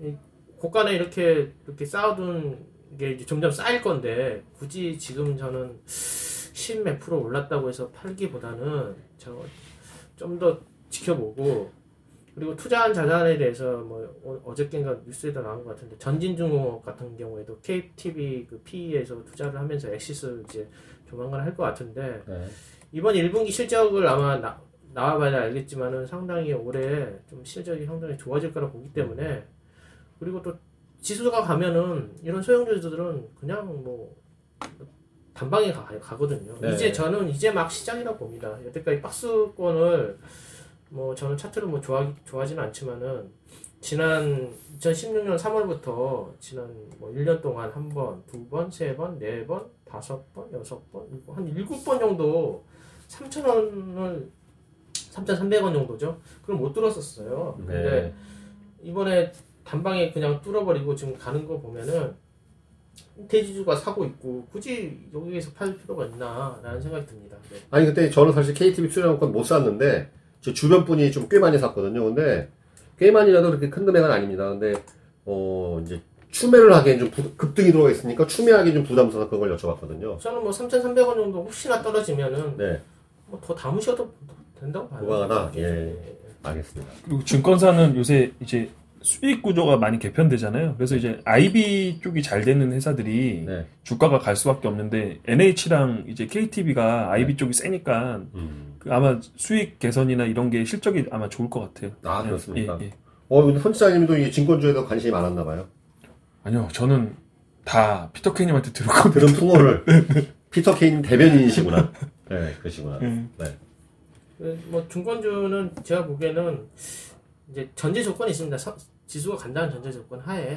네. 고간에 이렇게 쌓아둔 게 이제 점점 쌓일 건데, 굳이 지금 저는 10몇 프로 올랐다고 해서 팔기보다는 좀 더 지켜보고, 그리고 투자한 자산에 대해서 뭐 어저께인가 뉴스에도 나온 것 같은데, 전진중공업 같은 경우에도 KTB 그 PE에서 투자를 하면서 엑시스 이제 조만간 할 것 같은데, 네. 이번 1분기 실적을 아마 나와봐야 알겠지만은 상당히 올해 좀 실적이 상당히 좋아질 거라 보기 때문에, 그리고 또 지수가 가면은 이런 소형주들은 그냥 뭐 단방에 가거든요. 네. 저는 이제 막 시장이라고 봅니다. 여태까지 박스권을 뭐 저는 차트를 뭐 좋아하지는 않지만은 지난 2016년 3월부터 지난 뭐 1년 동안 1번, 2번, 3번, 4번, 5번, 6번, 7번, 한 7번 정도 3,300원 정도죠. 그걸 못 들었었어요. 네. 근데 이번에 단방에 그냥 뚫어버리고 지금 가는 거 보면은 대주주가 사고 있고 굳이 여기에서 팔 필요가 있나라는 생각이 듭니다. 네. 아니 근데 저는 사실 KTB 투자증권 못 샀는데 제 주변 분이 좀 꽤 많이 샀거든요. 근데 꽤 많이라도 그렇게 큰 금액은 아닙니다. 근데 이제 추매를 하기엔 좀 급등이 들어가 있으니까 추매하기 좀 부담스러워서 그걸 여쭤봤거든요. 저는 뭐 3,300원 정도 혹시나 떨어지면은 네. 뭐 더 담으셔도 된다고 봐요. 무관하다. 예. 알겠습니다. 그리고 증권사는 요새 이제 수익 구조가 많이 개편되잖아요. 그래서 이제 IB 쪽이 잘 되는 회사들이 네. 주가가 갈 수밖에 없는데 NH랑 이제 KTB가 IB 네. 쪽이 세니까 아마 수익 개선이나 이런 게 실적이 아마 좋을 것 같아요. 아 그렇습니까? 예, 예. 근데 선지장님도 이 증권주에도 관심이 많았나 봐요. 아니요, 저는 다 피터 K님한테 들은 풍어를 피터 K님 대변인이시구나. 네, 그러시구나. 네. 뭐 증권주는 제가 보기에는. 이제 전제 조건이 있습니다. 지수가 간다는 전제 조건 하에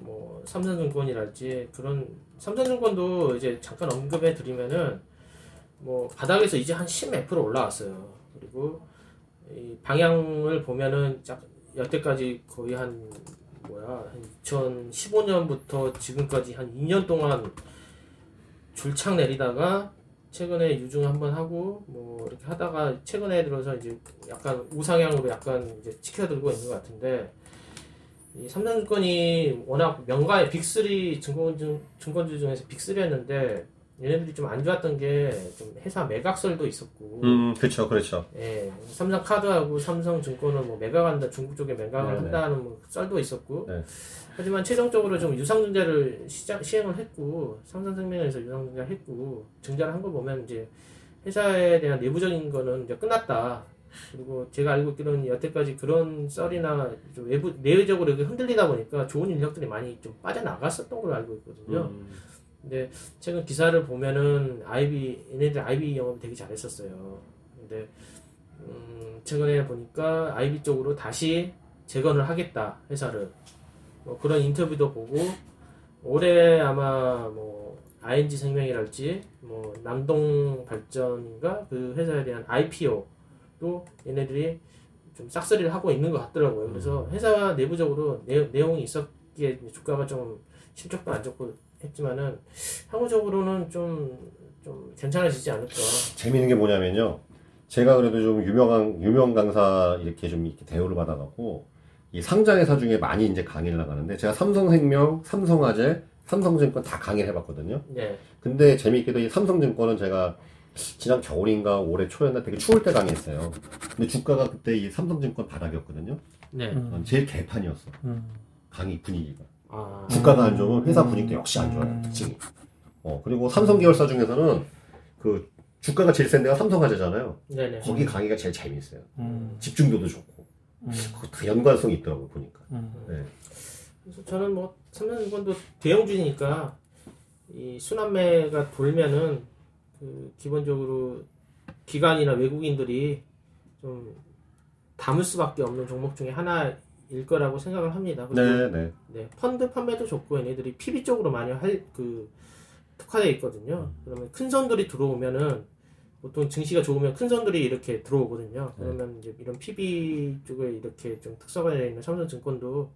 뭐 삼성증권이랄지 그런 삼성증권도 이제 잠깐 언급해 드리면은 뭐 바닥에서 이제 한 10% 올라왔어요. 그리고 이 방향을 보면은 여태까지 거의 한 2015년부터 지금까지 한 2년 동안 줄창 내리다가 최근에 유중 한번 하고 뭐 이렇게 하다가 최근에 들어서 이제 약간 우상향으로 약간 이제 치켜들고 있는 것 같은데 이 삼성증권이 워낙 명가의 빅3 증권주 중에서 빅3였는데 얘네들이 좀 안 좋았던 게 좀 회사 매각설도 있었고 그렇죠. 예, 삼성카드하고 삼성증권은 뭐 매각한다 중국 쪽에 매각을 한다는 뭐 썰도 있었고 네. 하지만 최종적으로 좀 유상증자를 시행을 했고 삼성생명에서 유상증자 했고 증자를 한 거 보면 이제 회사에 대한 내부적인 거는 이제 끝났다. 그리고 제가 알고 있기로는 여태까지 그런 썰이나 좀 내외적으로 흔들리다 보니까 좋은 인력들이 많이 좀 빠져나갔었던 걸로 알고 있거든요. 근데 최근 기사를 보면은 얘네들 IB 영업 되게 잘했었어요. 근데 최근에 보니까 IB 쪽으로 다시 재건을 하겠다 회사를. 뭐 그런 인터뷰도 보고 올해 아마 뭐 ING 생명이랄지 뭐 남동 발전인가 그 회사에 대한 IPO도 얘네들이 좀 싹쓸이를 하고 있는 것 같더라고요. 그래서 회사 내부적으로 내용이 있었기에 주가가 좀 실적도 안 좋고. 했지만은 향후적으로는 좀 괜찮아지지 않을까. 재밌는 게 뭐냐면요. 제가 그래도 좀 유명 강사 이렇게 좀 이렇게 대우를 받아갖고 이 상장회사 중에 많이 이제 강의를 나가는데 제가 삼성생명, 삼성화재, 삼성증권 다 강의를 해봤거든요. 네. 근데 재미있게도 이 삼성증권은 제가 지난 겨울인가 올해 초였나 되게 추울 때 강의했어요. 근데 주가가 그때 이 삼성증권 바닥이었거든요. 네. 제일 개판이었어. 강의 분위기가. 주가가 안 좋으면 회사 분위기도 역시 안 좋아요. 특징이. 그리고 삼성 계열사 중에서는 그 주가가 제일 센 데가 삼성화재잖아요. 네네. 거기 강의가 제일 재미있어요. 집중도도 좋고. 그 연관성이 있더라고 보니까. 네. 그래서 저는 뭐 삼성증권도 대형주니까 이 순환매가 돌면은 그 기본적으로 기관이나 외국인들이 좀 담을 수밖에 없는 종목 중에 하나. 일 거라고 생각을 합니다. 네네. 네, 펀드 판매도 좋고 얘네들이 PB 쪽으로 많이 특화되어 있거든요. 그러면 큰 선들이 들어오면은 보통 증시가 좋으면 큰 선들이 이렇게 들어오거든요. 그러면 이제 이런 PB 쪽에 이렇게 좀 특성화 되어 있는 삼성증권도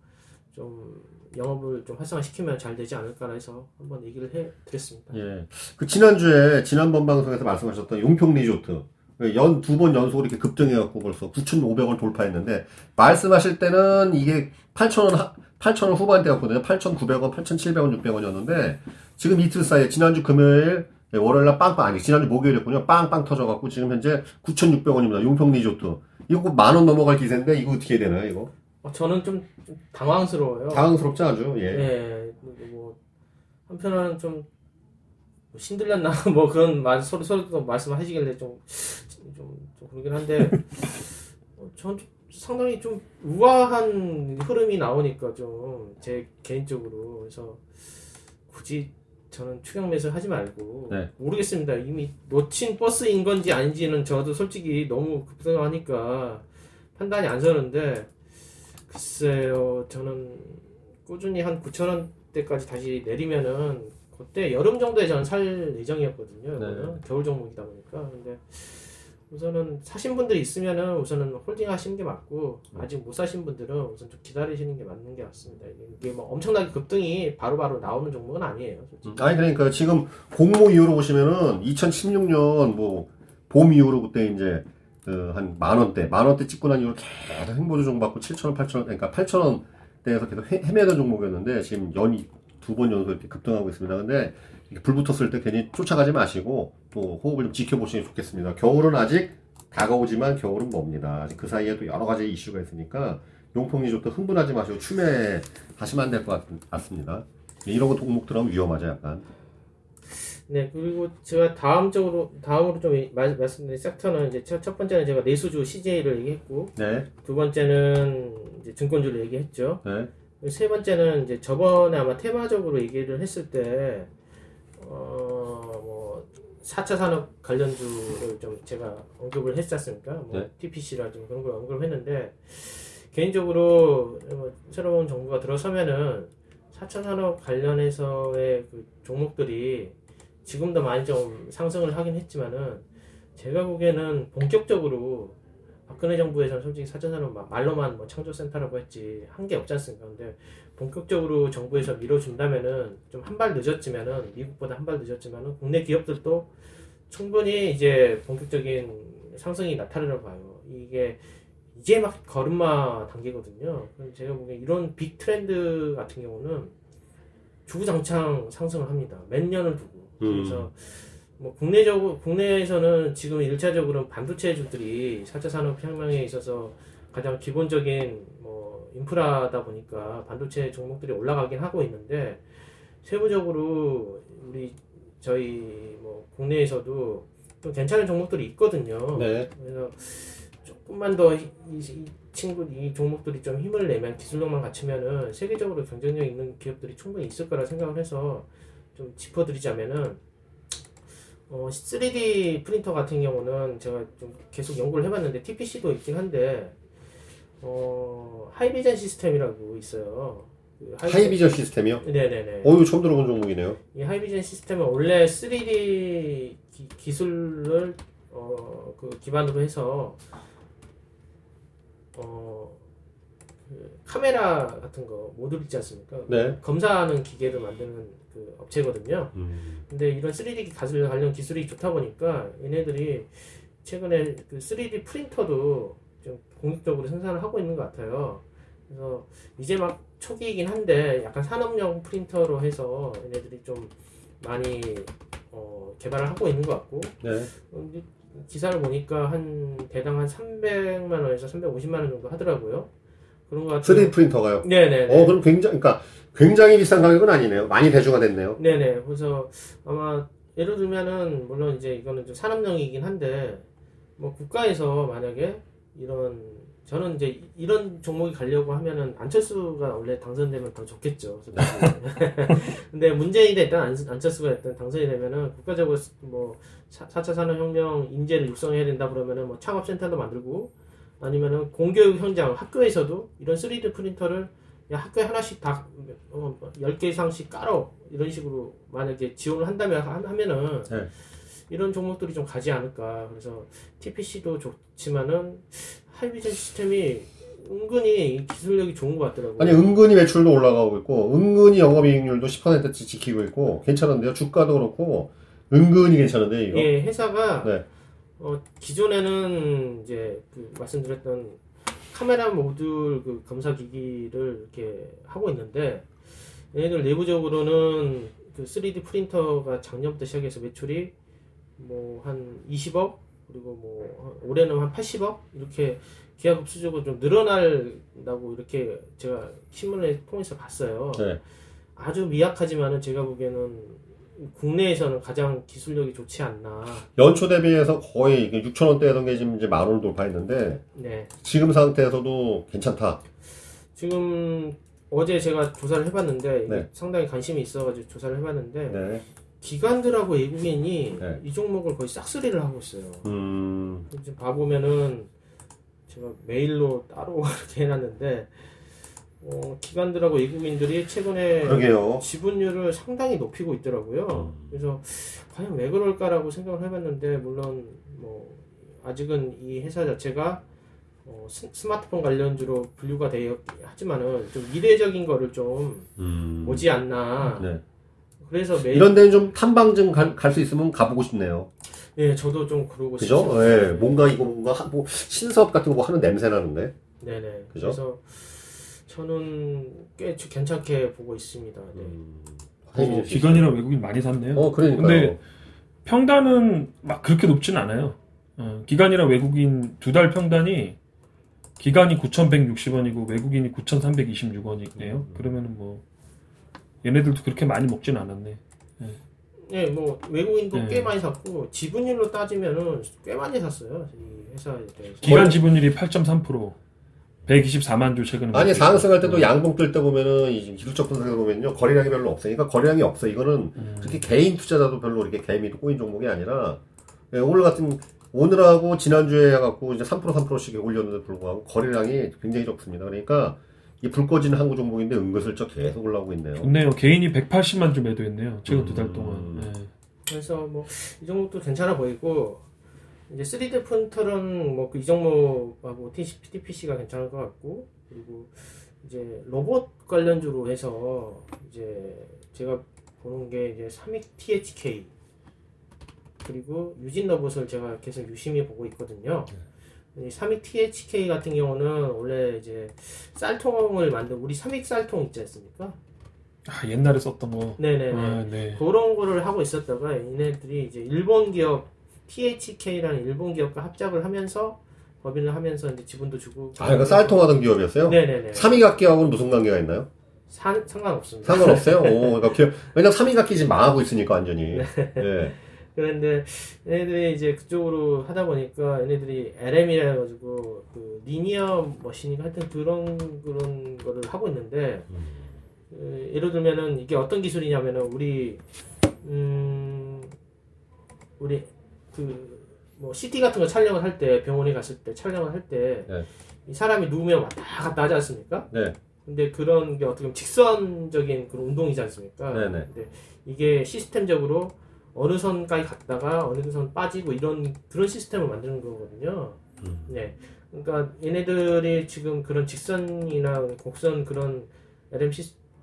좀 영업을 좀 활성화시키면 잘 되지 않을까 해서 한번 얘기를 해드렸습니다. 예. 그 지난번 방송에서 말씀하셨던 용평 리조트. 두 번 연속으로 이렇게 급등해갖고 벌써 9,500원 돌파했는데, 말씀하실 때는 이게 8,000원 8,000원 후반대였거든요. 8,900원, 8,700원, 600원이었는데 지금 이틀 사이에 지난주 금요일, 월요일날 빵빵, 아니 지난주 목요일이었군요. 빵빵 터져갖고 지금 현재 9,600원입니다. 용평 리조트. 이거 만원 넘어갈 기세인데 이거 어떻게 해야 되나요, 이거? 저는 좀 당황스러워요. 당황스럽죠, 아주. 예. 예. 뭐 한편으로는 좀 신들렸나 뭐 그런 말 서로 말씀하시길래 좀 그러긴 한데 전 상당히 좀 우아한 흐름이 나오니까 좀 제 개인적으로 그래서 굳이 저는 추격 매수 하지 말고 네. 모르겠습니다. 이미 놓친 버스인 건지 아닌지는 저도 솔직히 너무 급등하니까 판단이 안 서는데 글쎄요, 저는 꾸준히 한 9,000원대까지 다시 내리면은 그때 여름 정도에 저는 살 예정이었거든요. 네. 겨울 종목이다 보니까. 근데 우선은 사신 분들이 있으면은 우선은 홀딩 하시는 게 맞고 아직 못 사신 분들은 우선 좀 기다리시는 게 맞는 게 같습니다. 이게 뭐 엄청나게 급등이 바로바로 나오는 종목은 아니에요, 솔직히. 아니 그러니까 지금 공모 이후로 보시면은 2016년 뭐 봄 이후로 그때 이제 한 만 원대 찍고 난 이후로 계속 행보조정 받고 7,000원, 8,000원, 그러니까 8,000원대에서 계속 헤매던 종목이었는데 지금 연이 두 번 연속 이렇게 급등하고 있습니다. 근데 불 붙었을 때 괜히 쫓아가지 마시고 또 호흡을 좀 지켜보시면 좋겠습니다. 겨울은 아직 다가오지만 겨울은 멉니다. 아직 그 사이에 또 여러 가지 이슈가 있으니까 용평 리조트 흥분하지 마시고 추매 하시면 안 될 것 같습니다. 이런 거 동목들하면 위험하죠, 약간. 네, 그리고 제가 다음으로 좀 말씀드린 섹터는 이제 첫 번째는 제가 내수주 CJ를 얘기했고, 네. 두 번째는 이제 증권주를 얘기했죠. 네. 세 번째는 이제 저번에 아마 테마적으로 얘기를 했을 때, 뭐 4차 산업 관련주를 좀 제가 언급을 했지 않습니까? 뭐 네. TPC라든지 그런 걸 언급을 했는데, 개인적으로 새로운 정부가 들어서면은 4차 산업 관련해서의 그 종목들이 지금도 많이 좀 상승을 하긴 했지만은 제가 보기에는 본격적으로 박근혜 정부에서는 솔직히 4차 산업 말로만 뭐 창조센터라고 했지 한 게 없지 않습니까? 근데 본격적으로 정부에서 밀어준다면은 좀 한 발 늦었지만은 미국보다 한 발 늦었지만은 국내 기업들도 충분히 이제 본격적인 상승이 나타나려고 봐요. 이제 막 걸음마 단계거든요. 그럼 제가 보기엔 이런 빅 트렌드 같은 경우는 주구장창 상승을 합니다. 몇 년을 두고. 그래서 뭐 국내에서는 지금 1차적으로 반도체주들이 4차 산업 혁명에 있어서 가장 기본적인 뭐 인프라다 보니까 반도체 종목들이 올라가긴 하고 있는데 세부적으로 저희 뭐 국내에서도 또 괜찮은 종목들이 있거든요. 네. 그래서 조금만 더 이 종목들이 좀 힘을 내면 기술력만 갖추면은 세계적으로 경쟁력 있는 기업들이 충분히 있을 거라 생각을 해서 좀 짚어드리자면은 3D 프린터 같은 경우는 제가 좀 계속 연구를 해봤는데 TPC도 있긴 한데 하이비전 시스템이라고 있어요. 하이비전 시스템이요? 네네네. 이거 처음 들어본 종목이네요. 이 하이비전 시스템은 원래 3D 기술을 그 기반으로 해서 그 카메라 같은 거 모듈 있지 않습니까? 네. 검사하는 기계를 만드는 그 업체거든요. 근데 이런 3D 기술 관련 기술이 좋다 보니까 얘네들이 최근에 그 3D 프린터도 좀 공격적으로 생산을 하고 있는 것 같아요. 그래서 이제 막 초기이긴 한데 약간 산업용 프린터로 해서 얘네들이 좀 많이 개발을 하고 있는 것 같고. 네. 기사를 보니까 대당 한 300만 원에서 350만 원 정도 하더라고요. 그런 것 같아요. 3D 프린터가요? 네네. 그럼 굉장히 비싼 가격은 아니네요. 많이 대중화됐네요. 네네. 그래서 아마 예를 들면은 물론 이제 이거는 좀 산업용이긴 한데 뭐 국가에서 만약에 저는 이제 이런 종목이 가려고 하면은 안철수가 원래 당선되면 더 좋겠죠. 근데 문재인이 일단 안철수가 일단 당선이 되면은 국가적으로 뭐 4차 산업혁명 인재를 육성해야 된다 그러면은 뭐 창업센터도 만들고 아니면은 공교육 현장 학교에서도 이런 3D 프린터를 학교에 하나씩 다 10개 이상씩 깔아 이런 식으로 만약에 지원을 한다면 하면은 네. 이런 종목들이 좀 가지 않을까. 그래서 TPC도 좋지만은 하이비전 시스템이 은근히 기술력이 좋은 것 같더라고요. 아니 은근히 매출도 올라가고 있고 은근히 영업이익률도 10%치 지키고 있고 괜찮은데요. 주가도 그렇고 은근히 괜찮은데 이거. 예, 회사가 네. 기존에는 이제 그 말씀드렸던 카메라 모듈 그 검사 기기를 이렇게 하고 있는데, 얘네들 내부적으로는 그 3D 프린터가 작년부터 시작해서 매출이 뭐 한 20억 그리고 뭐 올해는 한 80억 이렇게 기하급수적으로 좀 늘어날라고 이렇게 제가 신문에 통해서 봤어요. 네. 아주 미약하지만은 제가 보기에는 국내에서는 가장 기술력이 좋지 않나. 연초 대비해서 거의 6,000원대 하던 게 지금 이제 10,000원을 돌파했는데, 네. 지금 상태에서도 괜찮다. 지금 어제 제가 조사를 해봤는데, 네. 상당히 관심이 있어가지고 조사를 해봤는데, 네. 기관들하고 외국인이 네. 이 종목을 거의 싹쓸이를 하고 있어요. 지금 봐보면은 제가 메일로 따로 이렇게 해놨는데, 기관들하고 외국인들이 최근에 그러게요. 지분율을 상당히 높이고 있더라고요. 그래서 과연 왜 그럴까라고 생각을 해봤는데, 물론 뭐 아직은 이 회사 자체가 스마트폰 관련주로 분류가 되어 하지만은 좀 미래적인 거를 좀 오지 않나. 네. 그래서 이런 데는 좀 탐방 좀 갈 수 있으면 가보고 싶네요. 예, 저도 좀 그러고 싶죠. 그죠? 예, 뭔가 이거 뭔가 뭐 신사업 같은 거 하는 냄새 나는데. 네네. 그죠? 그래서 저는 꽤 괜찮게 보고 있습니다. 네. 기관이랑 외국인 많이 샀네요. 그러니까요. 근데 평단은 막 그렇게 높지는 않아요. 기관이랑 외국인 두 달 평단이 기관이 9,160원이고 외국인이 9,326원이네요. 그러면은 뭐 얘네들도 그렇게 많이 먹진 않았네. 네. 네, 뭐 외국인도 네. 꽤 많이 샀고 지분율로 따지면은 꽤 많이 샀어요. 이 회사에 대해서. 기관 지분율이 8.3%. 124만 주 최근에. 아니, 상승할 때도 양봉 뜰 때 보면은, 기술적 분석에서 보면요, 거래량이 별로 없으니까, 거래량이 없어. 이거는, 특히 개인 투자자도 별로 이렇게 개미도 꼬인 종목이 아니라, 예, 오늘하고 지난주에 해갖고, 이제 3%씩 올렸는데도 불구하고, 거래량이 굉장히 적습니다. 그러니까, 이 불 꺼진 항구 종목인데, 은근슬쩍 계속 올라오고 있네요. 좋네요. 개인이 180만 주 매도했네요. 최근 두 달 동안. 예. 그래서 뭐, 이 종목도 괜찮아 보이고, 이제 3D 프린터는 뭐 그 이 종목하고 TPC가 괜찮을 것 같고, 그리고 이제 로봇 관련주로 해서 이제 제가 보는 게 이제 삼익THK 그리고 유진 로봇을 제가 계속 유심히 보고 있거든요. 이 삼익THK 같은 경우는 원래 이제 쌀통을 만든 우리 삼익 쌀통 있지 않습니까? 아, 옛날에 썼던 거. 네네네. 아, 네. 그런 거를 하고 있었다가 얘네들이 이제 일본 기업 THK라는 일본 기업과 합작을 하면서 법인을 하면서 이제 지분도 주고. 아, 그러니까 쌀통하던 기업이었어요? 네네네. 삼익악기하고는 무슨 관계가 있나요? 상관없습니다. 상관없어요? 오, 그러니까 왜냐면 삼익악기 지금 망하고 있으니까 완전히. 네. 네. 그런데 얘네들이 이제 그쪽으로 하다 보니까 얘네들이 LM이라 해가지고 그 리니어 머신이 하여튼 그런 거를 하고 있는데 예를 들면은 이게 어떤 기술이냐면은 우리 그 뭐 CT 같은 거 촬영을 할 때 병원에 갔을 때 촬영을 할 때 네. 이 사람이 누우면 왔다 갔다 하지 않습니까? 네. 근데 그런 게 어떻게 보면 직선적인 그런 운동이지 않습니까? 네네. 근데 이게 시스템적으로 어느 선까지 갔다가 어느 선 빠지고 이런 그런 시스템을 만드는 거거든요. 네. 그러니까 얘네들이 지금 그런 직선이나 곡선 그런 LM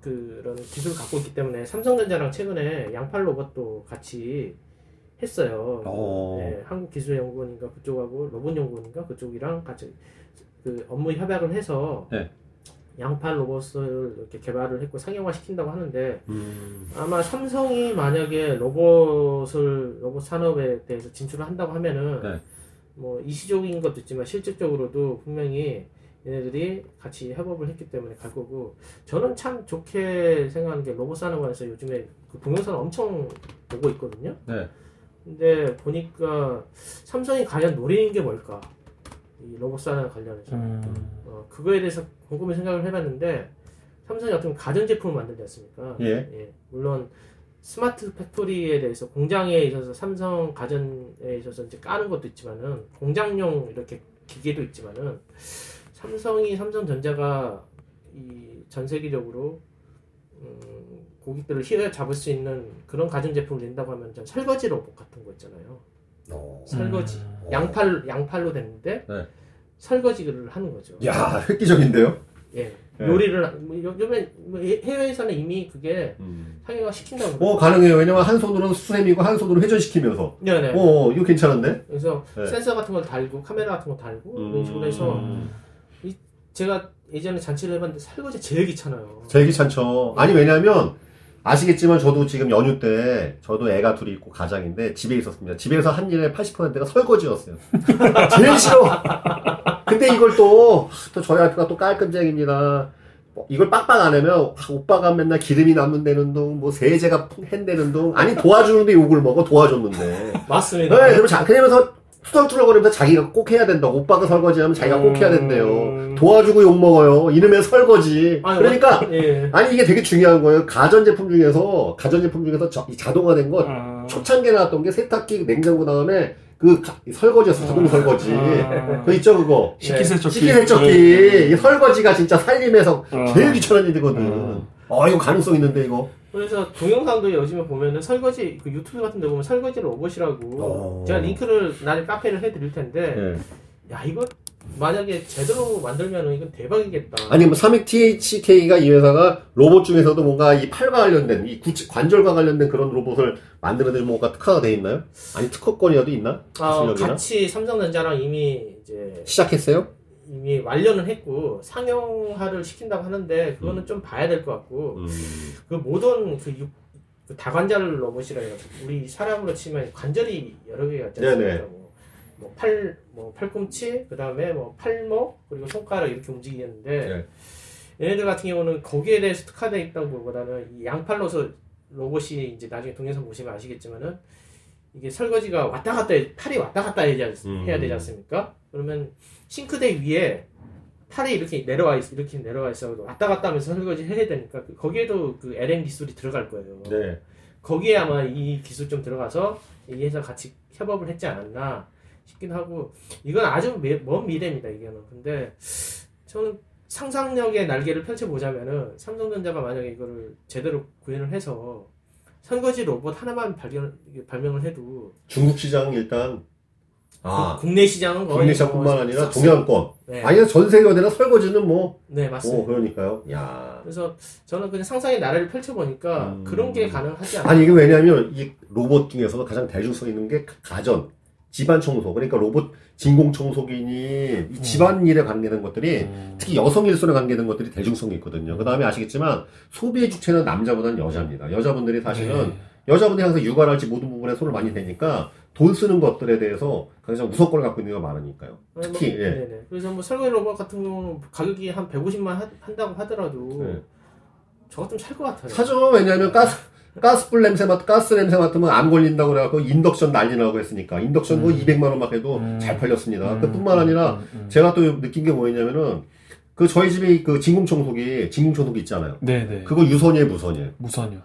그런 기술을 갖고 있기 때문에 삼성전자랑 최근에 양팔 로봇도 같이 했어요. 네, 한국기술연구원인가 그쪽하고 로봇연구원인가 그쪽이랑 같이 그 업무 협약을 해서 네. 양팔 로봇을 이렇게 개발을 했고 상용화시킨다고 하는데 아마 삼성이 만약에 로봇 산업에 대해서 진출을 한다고 하면은 네. 뭐 이시적인 것도 있지만 실질적으로도 분명히 얘네들이 같이 협업을 했기 때문에 갈 거고, 저는 참 좋게 생각하는 게 로봇 산업에 관해서 요즘에 그 동영상을 엄청 보고 있거든요. 네. 근데 보니까 삼성이 과연 노리는 게 뭘까? 이 로봇산업 관련해서 그거에 대해서 곰곰이 생각을 해봤는데 삼성이 어떻게 가전제품을 만들지 않습니까? 예. 예. 물론 스마트 팩토리에 대해서 공장에 있어서 삼성 가전에 있어서 이제 까는 것도 있지만은 공장용 이렇게 기계도 있지만은 삼성전자가 이 전 세계적으로 고객들을 휘어잡을 수 있는 그런 가전제품을 낸다고 하면 설거지 로봇 같은 거 있잖아요. 설거지. 양팔로 됐는데 네. 설거지를 하는 거죠. 이야, 획기적인데요? 예. 네. 요리를, 요즘에 해외에서는 이미 그게 상용화 시킨다고. 가능해요. 왜냐면 한 손으로는 수세미고 한 손으로 회전시키면서. 네네. 이거 괜찮은데? 그래서 네. 센서 같은 걸 달고, 카메라 같은 거 달고, 이런 식으로 해서. 제가 예전에 잔치를 해봤는데 설거지 제일 귀찮아요. 제일 귀찮죠. 아니 왜냐면 아시겠지만 저도 지금 연휴 때 저도 애가 둘이 있고 가장인데 집에 있었습니다. 집에서 한 일의 80%가 설거지였어요. 제일 싫어. 근데 이걸 또 저희 아이가 또 깔끔쟁입니다. 이걸 빡빡 안 하면 오빠가 맨날 기름이 남는다는 둥, 뭐 세제가 헨다는 둥, 아니 도와주는데 욕을 먹어. 도와줬는데. 맞습니다. 네, 그러면서 투덜투덜거리면서 자기가 꼭 해야 된다고. 오빠가 설거지하면 자기가 꼭 해야 된대요. 도와주고 욕먹어요. 이놈의 설거지. 아니, 그러니까 예. 아니 이게 되게 중요한 거예요. 가전제품 중에서 이 자동화된 것 초창기에 나왔던 게 세탁기, 냉장고 다음에 그 설거지였어. 자동 설거지. 그거 있죠 그거. 식기세척기. 이 설거지가 진짜 살림에서 제일 귀찮은 일이거든. 이거 가능성 있는데 이거. 그래서 동영상도 요즘에 보면은 설거지 그 유튜브 같은 데 보면 설거지 로봇이라고 제가 링크를 나중에 카페를 해드릴 텐데 야 이거 만약에 제대로 만들면은 이건 대박이겠다. 아니 뭐 삼익THK가 이 회사가 로봇 중에서도 뭔가 이 팔과 관련된 이 관절과 관련된 그런 로봇을 만들어내는 뭔가 특화가 돼 있나요? 아니 특허권이라도 있나? 같이 삼성전자랑 이미 이제 시작했어요? 이미 완료는 했고 상용화를 시킨다고 하는데 그거는 좀 봐야 될 것 같고 그 모든 그 다관절 로봇이라 해서 우리 사람으로 치면 관절이 여러 개가 있잖아요. 뭐 팔꿈치, 그 다음에 뭐 팔목 그리고 손가락 이렇게 움직이는데 네. 얘네들 같은 경우는 거기에 대해서 특화되어 있다기보다는 이 양팔로서 로봇이 이제 나중에 동영상 보시면 아시겠지만은 이게 설거지가 왔다 갔다 팔이 왔다 갔다 해야 되지 않습니까? 그러면 싱크대 위에 팔이 이렇게 내려와 있어 왔다 갔다 하면서 설거지 해야 되니까 거기에도 그 LM 기술이 들어갈 거예요. 네. 거기에 아마 이 기술 좀 들어가서 이 회사 같이 협업을 했지 않았나 싶긴 하고 이건 아주 먼 미래입니다 이거는. 근데 저는 상상력의 날개를 펼쳐보자면은 삼성전자가 만약에 이거를 제대로 구현을 해서 설거지 로봇 하나만 발명을 해도 중국 시장 일단 국내 시장은 거의 국내 시장뿐만 아니라 동양권 네. 아니면 전 세계나 설거지는 뭐 네 맞습니다. 그러니까요. 야 그래서 저는 그냥 상상의 나라를 펼쳐보니까 그런 게 가능하지 않아요. 아니 이게 왜냐하면 이 로봇 중에서 가장 대중성 있는 게 가전. 집안 청소, 그러니까 로봇 진공 청소기니 이 집안일에 관계된 것들이 특히 여성 일손에 관계된 것들이 대중성이 있거든요. 그 다음에 아시겠지만 소비의 주체는 남자보다는 여자입니다. 여자분들이 사실은 여자분들이 항상 육아랄지 모든 부분에 손을 많이 대니까 돈 쓰는 것들에 대해서 가장 우선권을 갖고 있는 게 많으니까요. 특히 네, 예. 그래서 뭐 설거지 로봇 같은 경우는 가격이 한 150만 한다고 하더라도 네. 저 같으면 살 것 같아요. 사죠. 왜냐하면 가스불 냄새 맡, 가스 냄새 맡으면 암 걸린다고 그래갖고 인덕션 난리 나고 했으니까. 인덕션 뭐 200만원 막 해도 잘 팔렸습니다. 그뿐만 아니라 제가 또 느낀 게 뭐였냐면은 그 저희 집에 그 진공청소기 있잖아요. 네네. 그거 유선이에요, 무선이에요? 무선이요.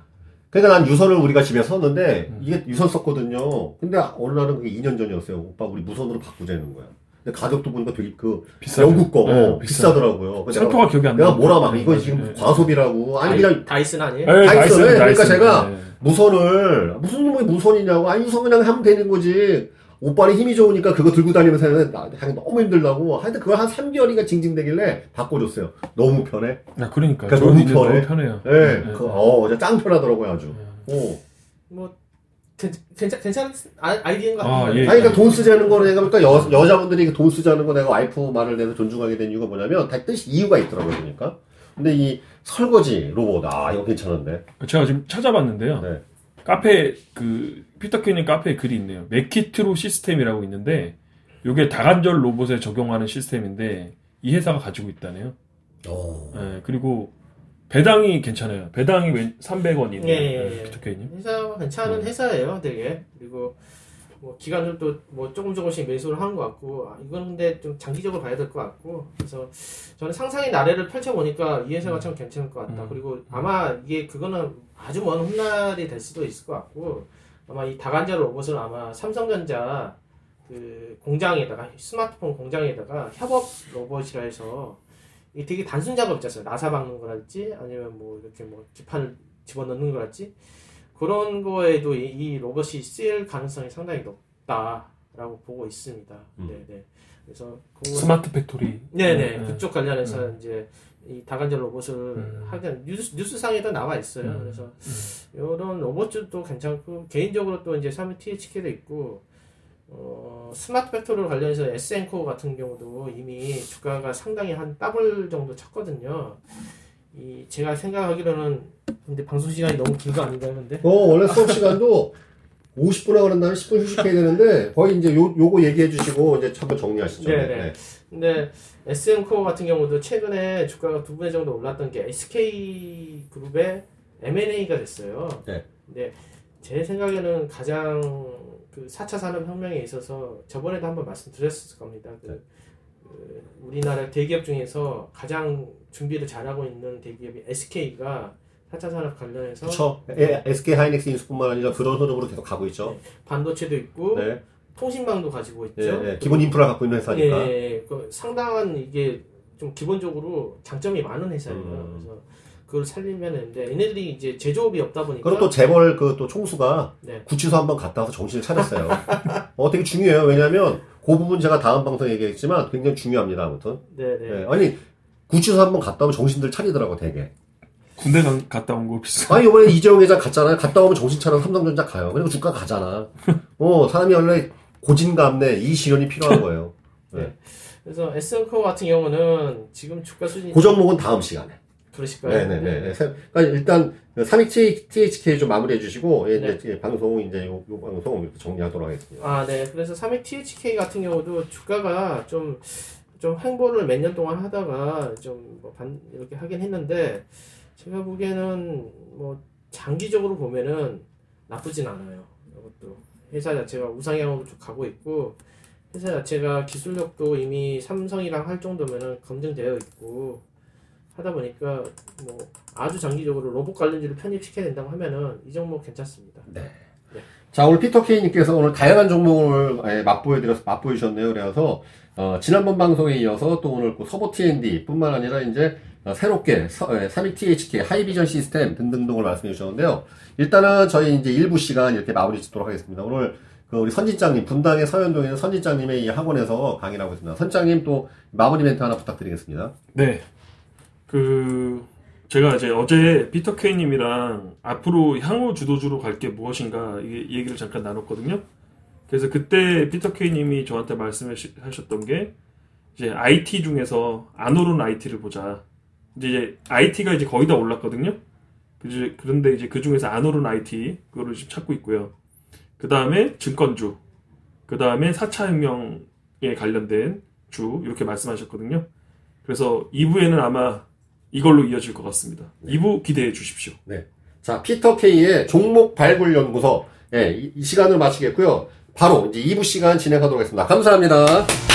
그러니까 난 유선을 우리가 집에 썼는데 이게 유선 썼거든요. 근데 어느 날은 그게 2년 전이었어요. 오빠, 우리 무선으로 바꾸자는 거야. 근데 가격도 보니까 되게 비싸요. 영국 거 네, 비싸더라고요. 상표가 기억이 안 나. 내가 뭐라 막 이거 지금 네. 과소비라고. 아니 그냥 다이슨 아니에요? 다이슨. 그러니까 제가 네. 무선이냐고. 아니 무선 그냥 하면 되는 거지. 오빠는 힘이 좋으니까 그거 들고 다니면서 하기 너무 힘들다고. 하여튼 그걸 한 3개월인가 징징대길래 바꿔줬어요. 너무 편해. 아 그러니까. 너무 편해요. 예. 네. 네. 짱 편하더라고요 아주. 네. 뭐. 괜찮은 아이디어인 것 같아요. 예. 아니, 그러니까 돈 쓰자는 거는 내가 그러니까 여자분들이 돈 쓰자는 거 내가 와이프 말을 내서 존중하게 된 이유가 뭐냐면 다 뜻이 이유가 있더라고요, 그러니까. 근데 이 설거지 로봇 이거 괜찮은데. 제가 지금 찾아봤는데요. 네. 카페 피터 K님 카페에 글이 있네요. 맥키트로 시스템이라고 있는데 이게 다관절 로봇에 적용하는 시스템인데 이 회사가 가지고 있다네요. 네, 그리고 배당이 괜찮아요. 배당이 300원이네요. 예. 피터 K님. 회사가 괜찮은 회사예요, 되게. 그리고 뭐 기간을 또 뭐 조금씩 매수를 하는 것 같고, 이건 근데 좀 장기적으로 봐야 될 것 같고, 그래서 저는 상상의 나래를 펼쳐 보니까 이 회사가 참 괜찮을 것 같다. 그리고 아마 이게 그거는 아주 먼 훗날이 될 수도 있을 것 같고, 아마 이 다관절 로봇을 아마 삼성전자 그 공장에다가 스마트폰 공장에다가 협업 로봇이라 해서. 이 되게 단순 작업 있잖아요. 나사 박는 거랄지 아니면 뭐 이렇게 뭐 기판을 집어넣는 거랄지 그런 거에도 이 로봇이 쓰일 가능성이 상당히 높다라고 보고 있습니다. 네네. 그래서 스마트 팩토리. 네네. 그쪽 관련해서 이제 이 다관절 로봇을 하긴 뉴스상에도 나와 있어요. 그래서 이런 로봇도 괜찮고 개인적으로 또 이제 삼익THK도 있고 스마트 팩토리 관련해서 S앵코 같은 경우도 이미 주가가 상당히 한 더블 정도 쳤거든요. 이 제가 생각하기로는 근데 방송 시간이 너무 긴 거 아닌가 했는데. 원래 수업 시간도 50분이라고 그런 다음에 10분 휴식해야 되는데 거의 이제 요거 얘기해 주시고 이제 한번 정리하시죠. 네. 근데 SM코어 같은 경우도 최근에 주가가 2분의 정도 올랐던 게 SK 그룹의 M&A가 됐어요. 네. 근데 제 생각에는 가장 그 4차 산업혁명에 있어서 저번에도 한번 말씀드렸을 겁니다. 그 우리나라 대기업 중에서 가장 준비를 잘하고 있는 대기업이 SK가 4차 산업 관련해서 그렇죠. SK 하이닉스 인수뿐만 아니라 그런 흐름으로 계속 가고 있죠. 네. 반도체도 있고 네. 통신망도 가지고 있죠. 네. 기본 인프라 갖고 있는 회사니까. 그 상당한 이게 좀 기본적으로 장점이 많은 회사예요. 그래서 그걸 살리면 되는데 얘네들이 이제 제조업이 없다 보니까. 그리고 또 재벌 그 총수가 네. 구치소 한번 갔다 와서 정신을 차렸어요. 되게 중요해요. 왜냐하면 그 부분 제가 다음 방송에 얘기했지만 굉장히 중요합니다. 아무튼. 네. 아니 구치소 한번 갔다 오면 정신들 차리더라고 되게. 군대 갔다 온 거 비슷해. 아니, 이번에 이재용 회장 갔잖아요. 갔다 오면 정신 차려 삼성전자 가요. 그리고 주가 가잖아. 사람이 원래 고진감래, 이 실현이 필요한 거예요. 네. 그래서 S코어 같은 경우는 지금 주가 수준이. 그 종목은 다음 시간에. 그러실까요? 네네네. 그러니까 일단, 삼익THK 좀 마무리해 주시고, 이제 방송, 요 방송 정리하도록 하겠습니다. 그래서 삼익THK 같은 경우도 주가가 좀 횡보를 몇 년 동안 하다가 이렇게 하긴 했는데, 제가 보기에는 장기적으로 보면은 나쁘진 않아요. 이것도 회사 자체가 우상향으로 쭉 가고 있고 회사 자체가 기술력도 이미 삼성이랑 할 정도면은 검증되어 있고 하다 보니까 아주 장기적으로 로봇 관련주를 편입시켜야 된다고 하면은 이 종목 괜찮습니다. 네. 자, 오늘 피터 K 님께서 오늘 다양한 종목을 맛보여 주셨네요. 그래서 지난번 방송에 이어서 또 오늘 그 서부T&D 뿐만 아니라 이제 새롭게 삼익THK, 하이비전 시스템 등등 등을 말씀해 주셨는데요. 일단은 저희 이제 일부 시간 이렇게 마무리 짓도록 하겠습니다. 오늘 우리 선진장님, 분당의 서현동에 있는 선진장님의 이 학원에서 강의를 하고 있습니다. 선장님 또 마무리 멘트 하나 부탁드리겠습니다. 네. 제가 이제 어제 피터 K 님이랑 앞으로 향후 주도주로 갈 게 무엇인가 이 얘기를 잠깐 나눴거든요. 그래서 그때 피터 K 님이 저한테 말씀하셨던 게 이제 IT 중에서 안 오른 IT를 보자. 이제 IT가 이제 거의 다 올랐거든요. 그런데 이제 그 중에서 안 오른 IT 그거를 지금 찾고 있고요. 그 다음에 증권주, 그 다음에 4차 혁명에 관련된 주 이렇게 말씀하셨거든요. 그래서 2부에는 아마 이걸로 이어질 것 같습니다. 2부 기대해 주십시오. 네. 자, 피터 K의 종목 발굴 연구소 이 시간을 마치겠고요. 바로 이제 2부 시간 진행하도록 하겠습니다. 감사합니다.